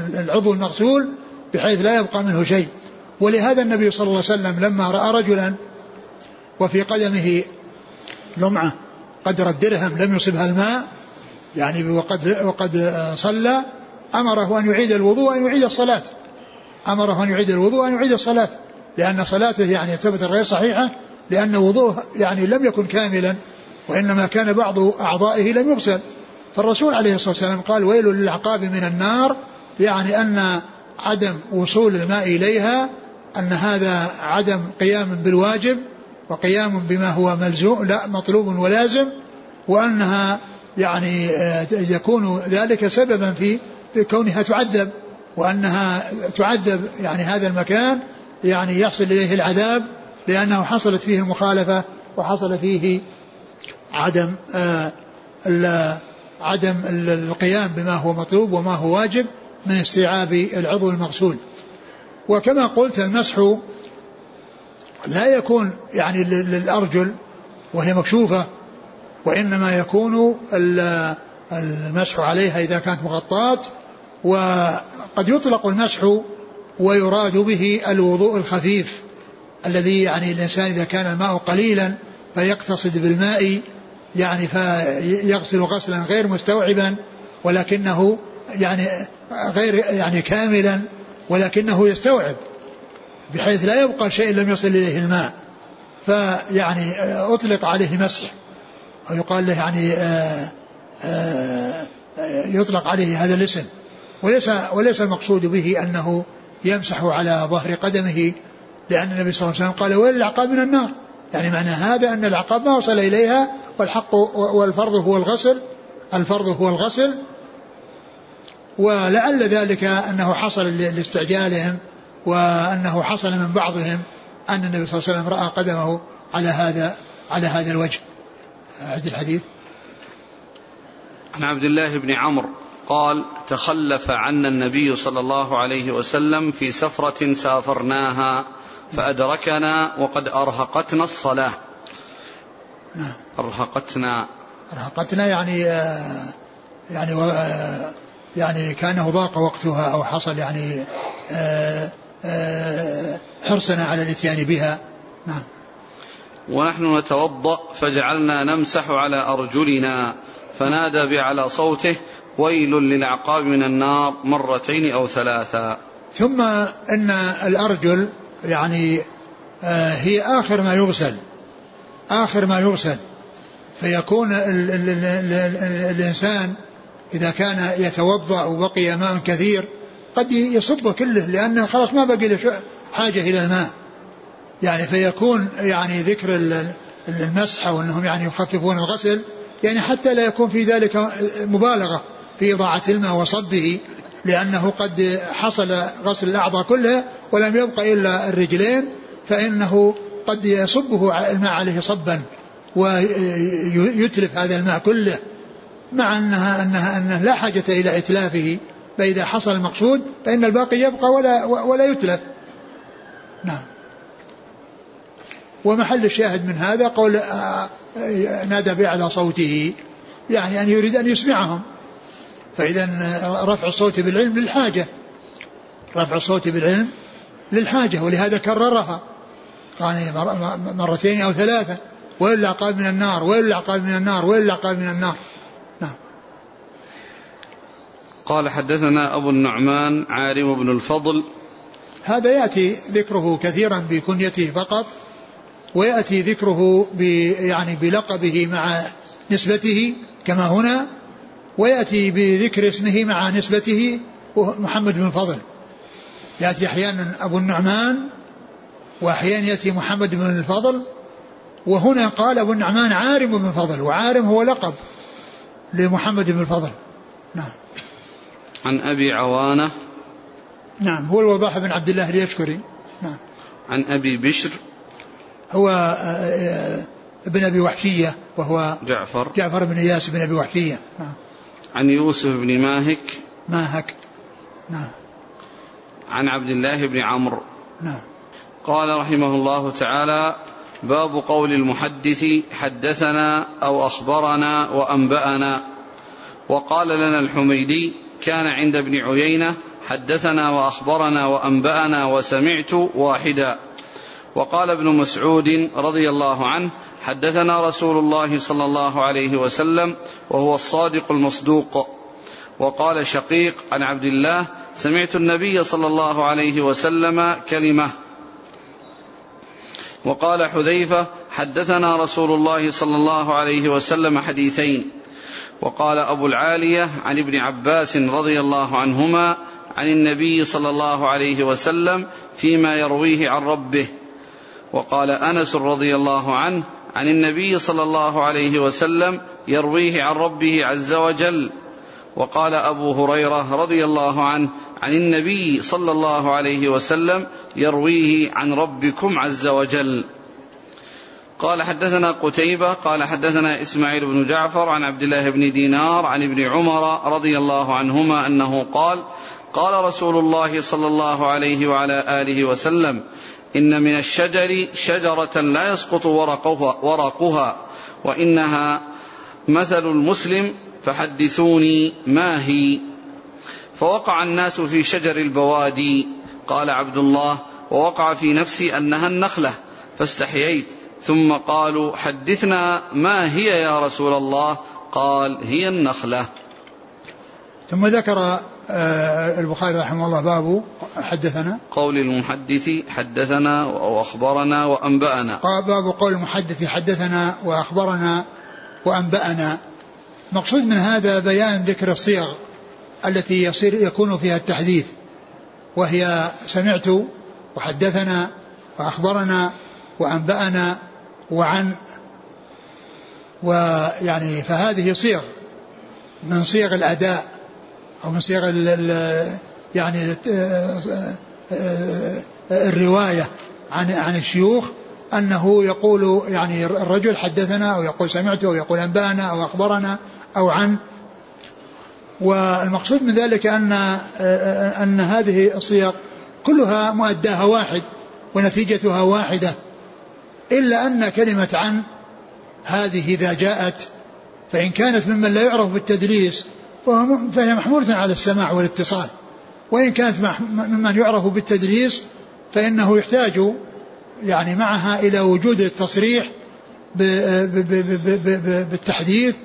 العضو المغسول بحيث لا يبقى منه شيء. ولهذا النبي صلى الله عليه وسلم لما رأى رجلا وفي قدمه لمعة قدر الدرهم لم يصبها الماء يعني وقد صلى أمره أن يعيد الوضوء وأن يعيد الصلاة، أمره أن يعيد الوضوء وأن يعيد الصلاة، لأن صلاته يعني ثبت غير صحيحة، لأن وضوءه يعني لم يكن كاملا وإنما كان بعض أعضائه لم يغسل. فالرسول عليه الصلاة والسلام قال ويل للعقاب من النار، يعني أن عدم وصول الماء إليها أن هذا عدم قيام بالواجب وقيام بما هو ملزوم لا مطلوب ولازم، وأنها يعني يكون ذلك سببا في كونها تعذب، وأنها تعذب يعني هذا المكان يعني يحصل إليه العذاب لأنه حصلت فيه المخالفة وحصل فيه عدم القيام بما هو مطلوب وما هو واجب من استيعاب العضو المغسول. وكما قلت المسح لا يكون يعني للأرجل وهي مكشوفة، وإنما يكون المسح عليها إذا كانت مغطاة. وقد يطلق المسح ويراد به الوضوء الخفيف الذي يعني الإنسان إذا كان الماء قليلا فيقتصد بالماء يعني فيغسل غسلا غير مستوعبا ولكنه يعني غير يعني كاملا، ولكنه يستوعب بحيث لا يبقى شيء لم يصل إليه الماء، فيعني أطلق عليه مسح أو يقال له يعني يطلق عليه هذا الاسم، وليس المقصود به أنه يمسح على ظهر قدمه، لأن النبي صلى الله عليه وسلم قال ويل للعقاب من النار، يعني معنى هذا أن العقاب ما وصل إليها، والحق والفرض هو الغسل، الفرض هو الغسل. ولعل ذلك أنه حصل لاستعجالهم وأنه حصل من بعضهم أن النبي صلى الله عليه وسلم رأى قدمه على هذا الوجه. أعد الحديث. عن عبد الله بن عمر قال تخلف عنا النبي صلى الله عليه وسلم في سفرة سافرناها فأدركنا وقد أرهقتنا الصلاة. أرهقتنا يعني كانه ضاق وقتها أو حصل يعني حرصنا على الاتيان بها. نعم. ونحن نتوضأ فجعلنا نمسح على أرجلنا فنادى بأعلى صوته ويل للعقاب من النار مرتين أو ثلاثا. ثم إن الأرجل يعني هي آخر ما يغسل، فيكون الإنسان إذا كان يتوضأ وبقي ماء كثير قد يصب كله لأنه خلاص ما بقي له حاجة إلى الماء، يعني فيكون يعني ذكر المسح وأنهم يعني يخففون الغسل يعني حتى لا يكون في ذلك مبالغة في إضاعة الماء وصبه، لأنه قد حصل غسل الأعضاء كلها ولم يبقى إلا الرجلين، فإنه قد يصبه الماء عليه صبا ويتلف هذا الماء كله، مع أنه لا حاجة إلى إتلافه، فإذا حصل المقصود فإن الباقي يبقى ولا يتلف. نعم. ومحل الشاهد من هذا قول نادى بأعلى صوته، يعني أن يريد أن يسمعهم، فإذا رفع الصوت بالعلم للحاجة، رفع الصوت بالعلم للحاجة، ولهذا كررها يعني مرتين أو ثلاثة ويل للعقاب من النار، ويل للعقاب من النار، ويل للعقاب من النار. نعم. قال حدثنا أبو النعمان عارم بن الفضل. هذا يأتي ذكره كثيرا بكنيته فقط، ويأتي ذكره يعني بلقبه مع نسبته كما هنا، ويأتي بذكر اسمه مع نسبته محمد بن فضل، يأتي أحيانا أبو النعمان وأحيانا يأتي محمد بن الفضل، وهنا قال أبو النعمان عارم بن فضل، وعارم هو لقب لمحمد بن فضل. نعم. عن أبي عوانة. نعم، هو الوضاح بن عبد الله اليشكري. نعم. عن أبي بشر هو ابن أبي وحشية، وهو جعفر بن إياس بن أبي وحشية. نعم. عن يوسف بن ماهك. نعم. عن عبد الله بن عمر. نعم. قال رحمه الله تعالى باب قول المحدث حدثنا أو أخبرنا وأنبأنا. وقال لنا الحميدي كان عند ابن عيينة حدثنا وأخبرنا وأنبأنا وسمعت واحدا. وقال ابن مسعود رضي الله عنه: حدثنا رسول الله صلى الله عليه وسلم وهو الصادق المصدوق. وقال شقيق عن عبد الله: سمعت النبي صلى الله عليه وسلم كلمة. وقال حذيفة: حدثنا رسول الله صلى الله عليه وسلم حديثين. وقال أبو العالية عن ابن عباس رضي الله عنهما عن النبي صلى الله عليه وسلم فيما يرويه عن ربه. وقال أنس رضي الله عنه عن النبي صلى الله عليه وسلم يرويه عن ربه عز وجل. وقال أبو هريرة رضي الله عنه عن النبي صلى الله عليه وسلم يرويه عن ربكم عز وجل. قال: حدثنا قتيبة قال: حدثنا إسماعيل بن جعفر عن عبد الله بن دينار عن ابن عمر رضي الله عنهما أنه قال: قال رسول الله صلى الله عليه وعلى آله وسلم: إن من الشجر شجرة لا يسقط ورقها وإنها مثل المسلم فحدثوني ما هي. فوقع الناس في شجر البوادي. قال عبد الله: ووقع في نفسي أنها النخلة فاستحييت، ثم قالوا: حدثنا ما هي يا رسول الله؟ قال: هي النخلة. ثم ذكر البخاري رحمه الله باب حدثنا، قول المحدث حدثنا وأخبرنا وأنبأنا. باب قول المحدث حدثنا وأخبرنا وأنبأنا. مقصود من هذا بيان ذكر الصيغ التي يكون فيها التحديث، وهي سمعت وحدثنا وأخبرنا وأنبأنا وعن، ويعني فهذه صيغ من صيغ الأداء أو من صيغ يعني الرواية عن الشيوخ، أنه يقول يعني الرجل حدثنا أو يقول سمعته أو يقول أنبأنا أو أخبرنا أو عن. والمقصود من ذلك أن هذه الصيغ كلها مؤداها واحد ونتيجتها واحدة، إلا أن كلمة عن هذه إذا جاءت فإن كانت ممن لا يعرف بالتدليس فهي محمولة على السماع والاتصال، وإن كانت ممن يعرف بالتدليس فإنه يحتاج يعني معها إلى وجود التصريح بالتحديث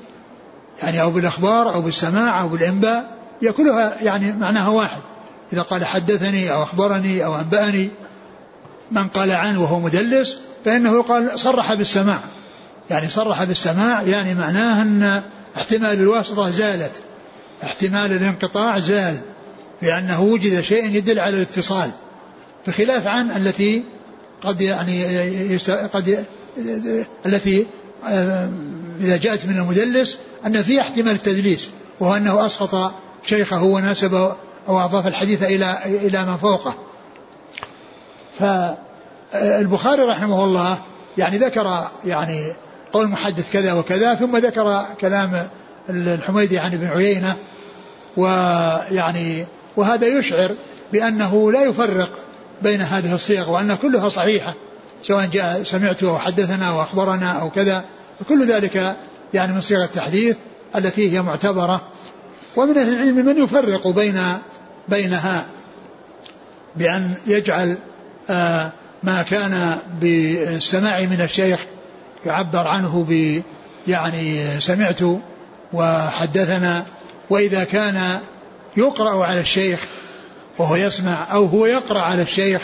يعني أو بالأخبار أو بالسماع أو بالإنباء، يكلها يعني معناها واحد. إذا قال حدثني أو أخبرني أو أنبأني من قال عنه وهو مدلس فإنه قال صرح بالسماع، يعني صرح بالسماع، يعني معناه أن احتمال الواسطة زالت، احتمال الانقطاع زال، لأنه وجد شيء يدل على الاتصال، بخلاف عن التي قد التي إذا جاءت من المدلس أن فيه احتمال التدليس، وهو أنه أسقط شيخه وناسبه أو أضاف الحديث إلى من فوقه. فالبخاري رحمه الله يعني ذكر يعني قول محدث كذا وكذا، ثم ذكر كلام الحميدي عن ابن عيينة، ويعني وهذا يشعر بأنه لا يفرق بين هذه الصيغ وأن كلها صحيحة، سواء جاء سمعت أو حدثنا أو أخبرنا أو كذا، فكل ذلك يعني من صيغ التحديث التي هي معتبرة. ومن أهل العلم من يفرق بينها بأن يجعل ما كان بالسماع من الشيخ يعبر عنه يعني سمعت وحدثنا، وإذا كان يقرأ على الشيخ وهو يسمع أو هو يقرأ على الشيخ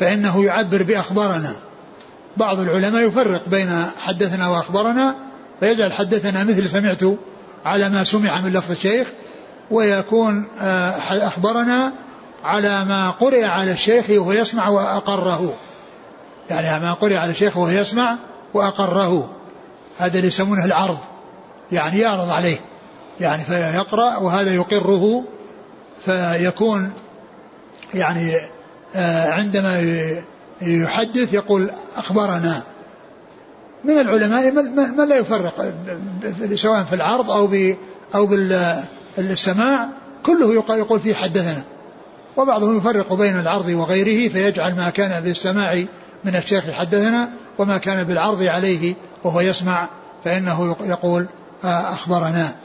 فإنه يعبر بأخبارنا. بعض العلماء يفرق بين حدثنا وأخبرنا فيجعل حدثنا مثل سمعت على ما سمع من لفظ الشيخ، ويكون أخبرنا على ما قرئ على الشيخ وهو يسمع وأقره، يعني ما قرئ على الشيخ وهو يسمع وأقره، هذا اللي يسمونه العرض، يعني يعرض عليه، يعني فيقرأ وهذا يقره، فيكون يعني عندما يحدث يقول أخبرنا. من العلماء من لا يفرق سواء في العرض أو بالسماع، كله يقول فيه حدثنا. وبعضهم يفرق بين العرض وغيره فيجعل ما كان بالسماع من الشيخ حدثنا، وما كان بالعرض عليه وهو يسمع فإنه يقول أخبرنا.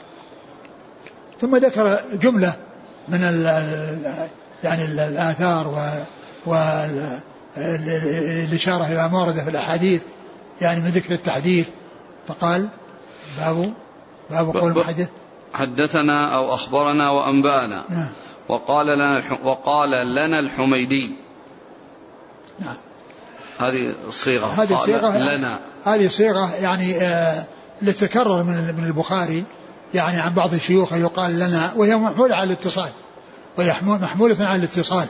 ثم ذكر جملة من يعني الآثار والإشارة إلى ما ورد في الأحاديث يعني من ذكر التحديث. فقال باب قول محدث حدثنا أو أخبرنا وأنبأنا. نعم. وقال لنا الحميدي. نعم. هذه الصيغة لنا هذه صيغة يعني لتكرر من البخاري يعني عن بعض الشيوخ يقال لنا وهي محمولة على الاتصال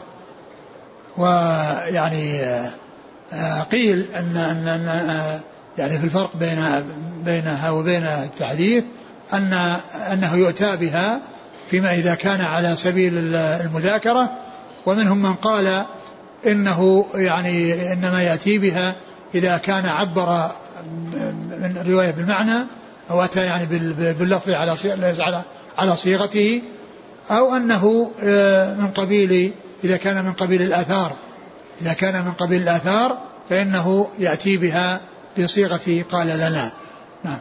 ويعني قيل أن يعني في الفرق بينها وبين التحديث أنه يؤتى بها فيما إذا كان على سبيل المذاكرة، ومنهم من قال إنه يعني إنما يأتي بها إذا كان عبر من رواية بالمعنى أو أتى يعني باللفظ على صيغته، أو أنه من قبيل إذا كان من قبيل الآثار فإنه يأتي بها بصيغة قال لنا. نعم.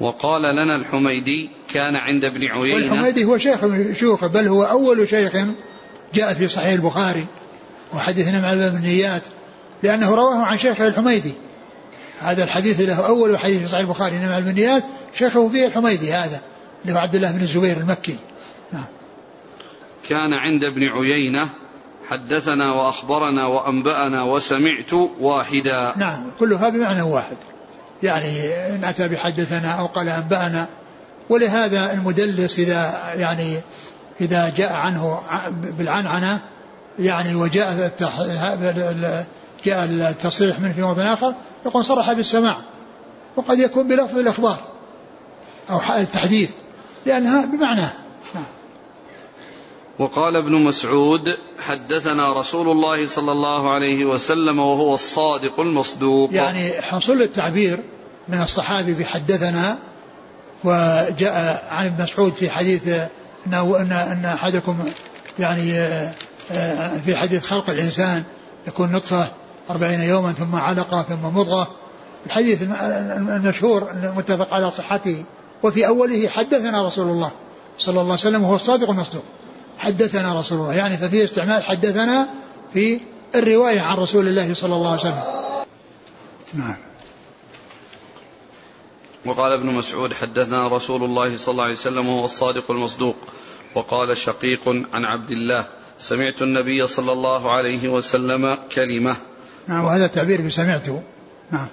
وقال لنا الحميدي كان عند ابن عيينة. والحميدي هو شيخ بل هو أول شيخ جاء في صحيح البخاري وحدثنا مع البنيات، لأنه رواه عن شيخه الحميدي. هذا الحديث له أول حديث في صحيح البخاري مع البنيات شيخه فيه الحميدي، هذا اللي هو عبد الله بن الزبير المكي. نعم. كان عند ابن عيينة حدثنا وأخبرنا وأنبأنا وسمعت واحدا. نعم. كلها بمعنى واحد، يعني إن أتى بحدثنا أو قال أنبأنا. ولهذا المدلس إذا جاء عنه بالعنعنة يعني وجاء التصريح منه في موضع آخر يقول صرح بالسماع، وقد يكون بلفظ الإخبار أو التحديث لأنها بمعنى. وقال ابن مسعود حدثنا رسول الله صلى الله عليه وسلم وهو الصادق المصدوق. يعني حصل التعبير من الصحابي بحدثنا، وجاء عن ابن مسعود في حديث أن أحدكم يعني في حديث خلق الإنسان يكون نطفة 40 يوما ثم علقة ثم مضغة، الحديث المشهور المتفق على صحته، وفي أوله حدثنا رسول الله صلى الله عليه وسلم وهو الصادق المصدوق. حدثنا رسول الله يعني ففي استعمال حدثنا في الرواية عن رسول الله صلى الله عليه وسلم. نعم. وقال ابن مسعود حدثنا رسول الله صلى الله عليه وسلم وهو الصادق المصدوق. وقال شقيق عن عبد الله سمعت النبي صلى الله عليه وسلم كلمة. نعم. وهذا التعبير بسمعته. نعم.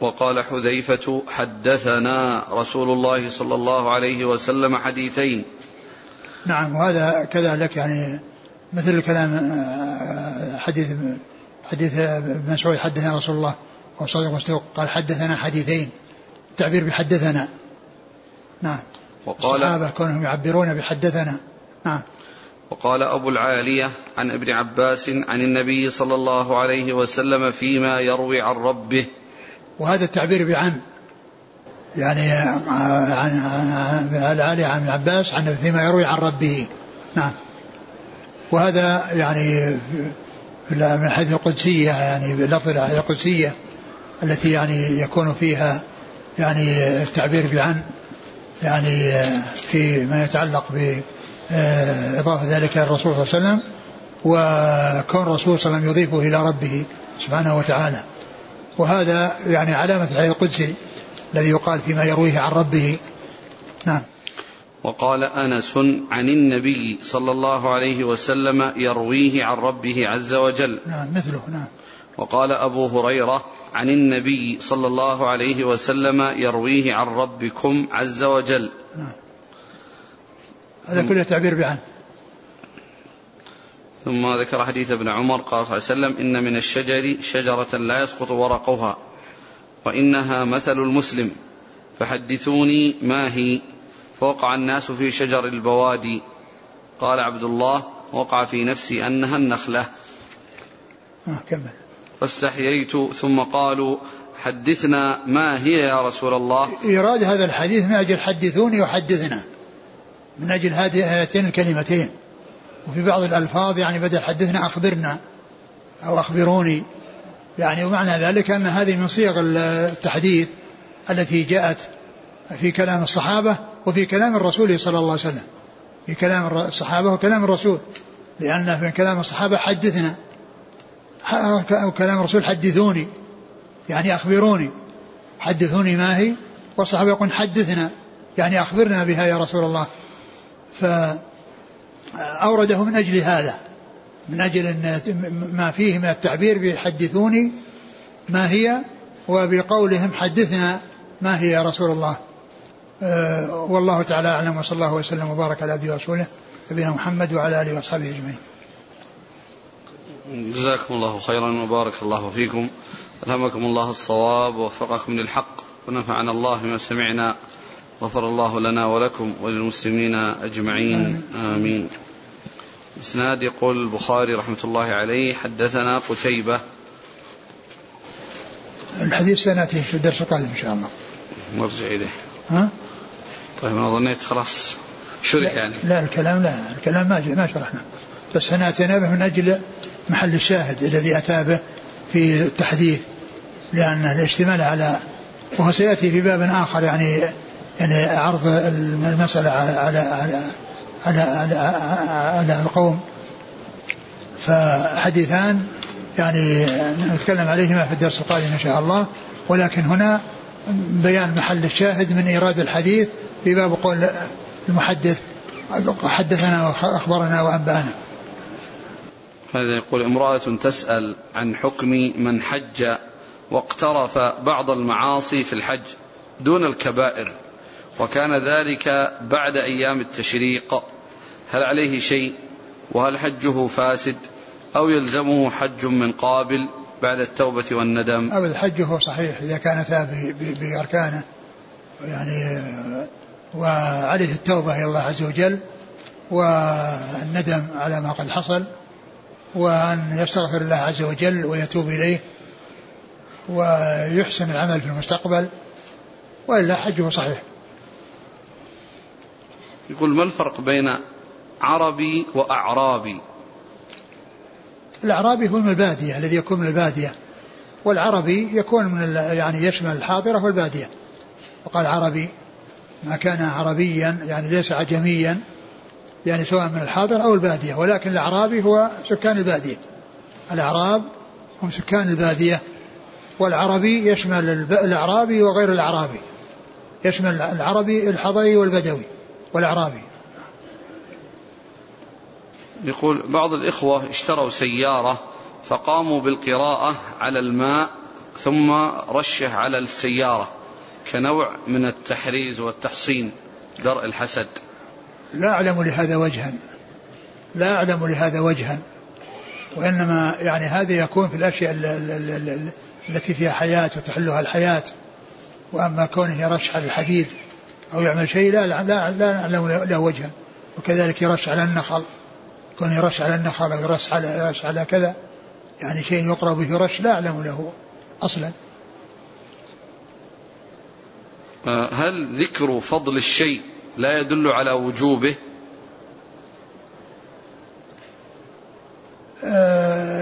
وقال حذيفة حدثنا رسول الله صلى الله عليه وسلم حديثين. نعم. وهذا كذلك يعني مثل الكلام حديث ابن مسعود حدثنا رسول الله وصدق مصدوق، قال حدثنا حديثين، التعبير بحدثنا. نعم. الصحابة كانوا يعبرون بحدثنا. نعم. وقال أبو العالية عن ابن عباس عن النبي صلى الله عليه وسلم فيما يروي عن ربه. وهذا التعبير بعن يعني عن عباس عن فيما يروي عن ربه. نعم. وهذا يعني من حيث القدسية يعني بلفظ القدسية التي يعني يكون فيها يعني التعبير بعن يعني فيما يتعلق بإضافة ذلك للرسول صلى الله عليه وسلم، وكون الرسول صلى الله عليه وسلم يضيفه إلى ربه سبحانه وتعالى. وهذا يعني علامة الحديث القدسي الذي يقال فيما يرويه عن ربه. نعم. وقال أنس عن النبي صلى الله عليه وسلم يرويه عن ربه عز وجل. نعم. مثله. نعم. وقال أبو هريرة عن النبي صلى الله عليه وسلم يرويه عن ربكم عز وجل. نعم. هذا كله تعبير بعن. ثم ذكر حديث ابن عمر قال صلى الله عليه وسلم إن من الشجر شجرة لا يسقط ورقها وإنها مثل المسلم فحدثوني ما هي، فوقع الناس في شجر البوادي. قال عبد الله وقع في نفسي أنها النخلة. فاستحييت ثم قالوا حدثنا ما هي يا رسول الله. إيراد هذا الحديث من أجل حدثوني وحدثنا، من أجل هاتين الكلمتين. وفي بعض الألفاظ يعني بدل حدثنا أخبرنا أو أخبروني يعني، ومعنى ذلك أن هذه من صيغ التحديث التي جاءت في كلام الصحابة وفي كلام الرسول صلى الله عليه وسلم، في كلام الصحابة وكلام الرسول, لأن من كلام الصحابة حدثنا, وكلام الرسول حدثوني يعني أخبروني, حدثوني ما هي, والصحابة يقول حدثنا يعني أخبرنا بها يا رسول الله. فأورده من أجل هذا, من أجل ما فيه من التعبير بحدثوني ما هي, وبقولهم حدثنا ما هي يا رسول الله. والله تعالى أعلم, وصلى الله وسلم وبارك على عبده ورسوله نبينا محمد وعلى آله وأصحابه أجمعين. جزاكم الله خيرا وبارك الله فيكم, ألهمكم الله الصواب ووفقكم للحق, ونفعنا الله بما سمعنا, غفر الله لنا ولكم وللمسلمين أجمعين, آمين. إسناد يقول البخاري رحمة الله عليه حدثنا قتيبة. الحديث سنأتي في الدرس القادم إن شاء الله, نرجع إليه. ها؟ طيب أنا ظنيت خلاص شرح يعني. لا الكلام ما شرحنا, بس سنأتينا به من أجل محل الشاهد الذي أتى به في التحديث, لأن الاشتمال على, وهو سيأتي في باب آخر يعني عرض المسألة على القوم, فحديثان يعني نتكلم عليهما في الدرس القادم إن شاء الله, ولكن هنا بيان محل الشاهد من إيراد الحديث في باب قول المحدث حدثنا وأخبرنا وأنبأنا. هذا يقول امرأة تسأل عن حكم من حج واقترف بعض المعاصي في الحج دون الكبائر, وكان ذلك بعد أيام التشريق, هل عليه شيء؟ وهل حجه فاسد أو يلزمه حج من قابل بعد التوبة والندم؟ أو حجه صحيح إذا كان تاب بأركانه يعني, وعليه التوبة إلى الله عز وجل والندم على ما قد حصل, وأن يستغفر الله عز وجل ويتوب إليه ويحسن العمل في المستقبل, وإلا حجه صحيح. يقول ما الفرق بين عربي وأعرابي؟ الأعرابي هو من البادية, الذي يكون من البادية, والعربي يكون من يعني يشمل الحاضرة والبادية. وقال عربي ما كان عربيا يعني ليس عجميا, يعني سواء من الحاضر أو البادية, ولكن الأعرابي هو سكان البادية, الأعراب هم سكان البادية, والعربي يشمل الأعرابي وغير الأعرابي, يشمل العربي الحضري والبدوي والأعرابي. يقول بعض الإخوة اشتروا سيارة فقاموا بالقراءة على الماء ثم رشه على السيارة كنوع من التحريز والتحصين درء الحسد. لا أعلم لهذا وجها, وإنما يعني هذا يكون في الأشياء التي فيها حياة وتحلها الحياة, وأما كونه يرش على الحديد أو يعمل شيء لا أعلم له وجها. وكذلك يرش على النخل, كونه يرش على النخل ويرش على كذا يعني شيء يقرأ به رش, لا أعلم له أصلا. هل ذكر فضل الشيء لا يدل على وجوبه؟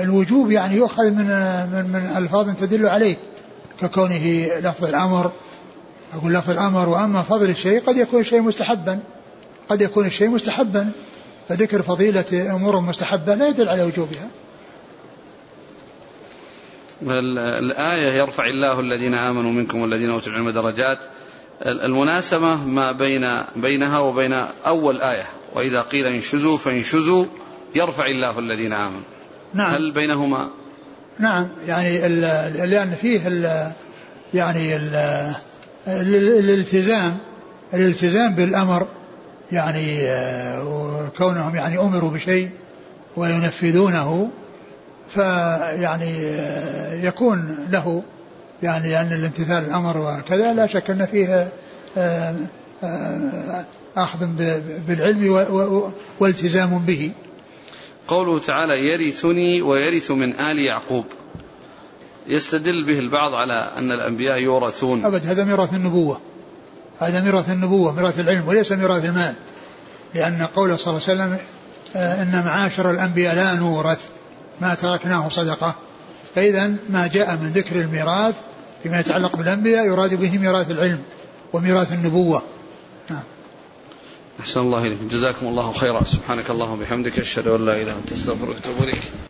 الوجوب يعني يؤخذ من ألفاظ تدل عليه, ككونه لفظ الأمر, أقول لفظ الأمر. وأما فضل الشيء قد يكون الشيء مستحبا, فذكر فضيلة أمور مستحبة لا يدل على وجوبها. الآية يرفع الله الذين آمنوا منكم والذين أوتوا العلم درجات, المناسبة ما بينها وبين أول آية وإذا قيل انشزوا فانشزوا يرفع الله الذين آمنوا, نعم. هل بينهما؟ نعم, يعني لأن فيه يعني الالتزام بالأمر, يعني كونهم يعني أمروا بشيء وينفذونه, فيعني يكون له يعني أن الامتثال الأمر وكذا, لا شك أن فيها أخذ بالعلم والتزام به. قوله تعالى يرثني ويرث من آل يعقوب, يستدل به البعض على أن الأنبياء يورثون. أبد, هذا ميراث النبوة, ميراث العلم وليس ميراث المال, لأن قوله صلى الله عليه وسلم إن معاشر الأنبياء لا نورث ما تركناه صدقة, فإذا ما جاء من ذكر الميراث فيما يتعلق بالأنبياء يراد به ميراث العلم وميراث النبوة. أحسن الله إليكم. جزاكم الله خيرا. سبحانك اللهم وبحمدك، أشهد أن لا إله إلا أنت، أستغفرك وأتوب إليك.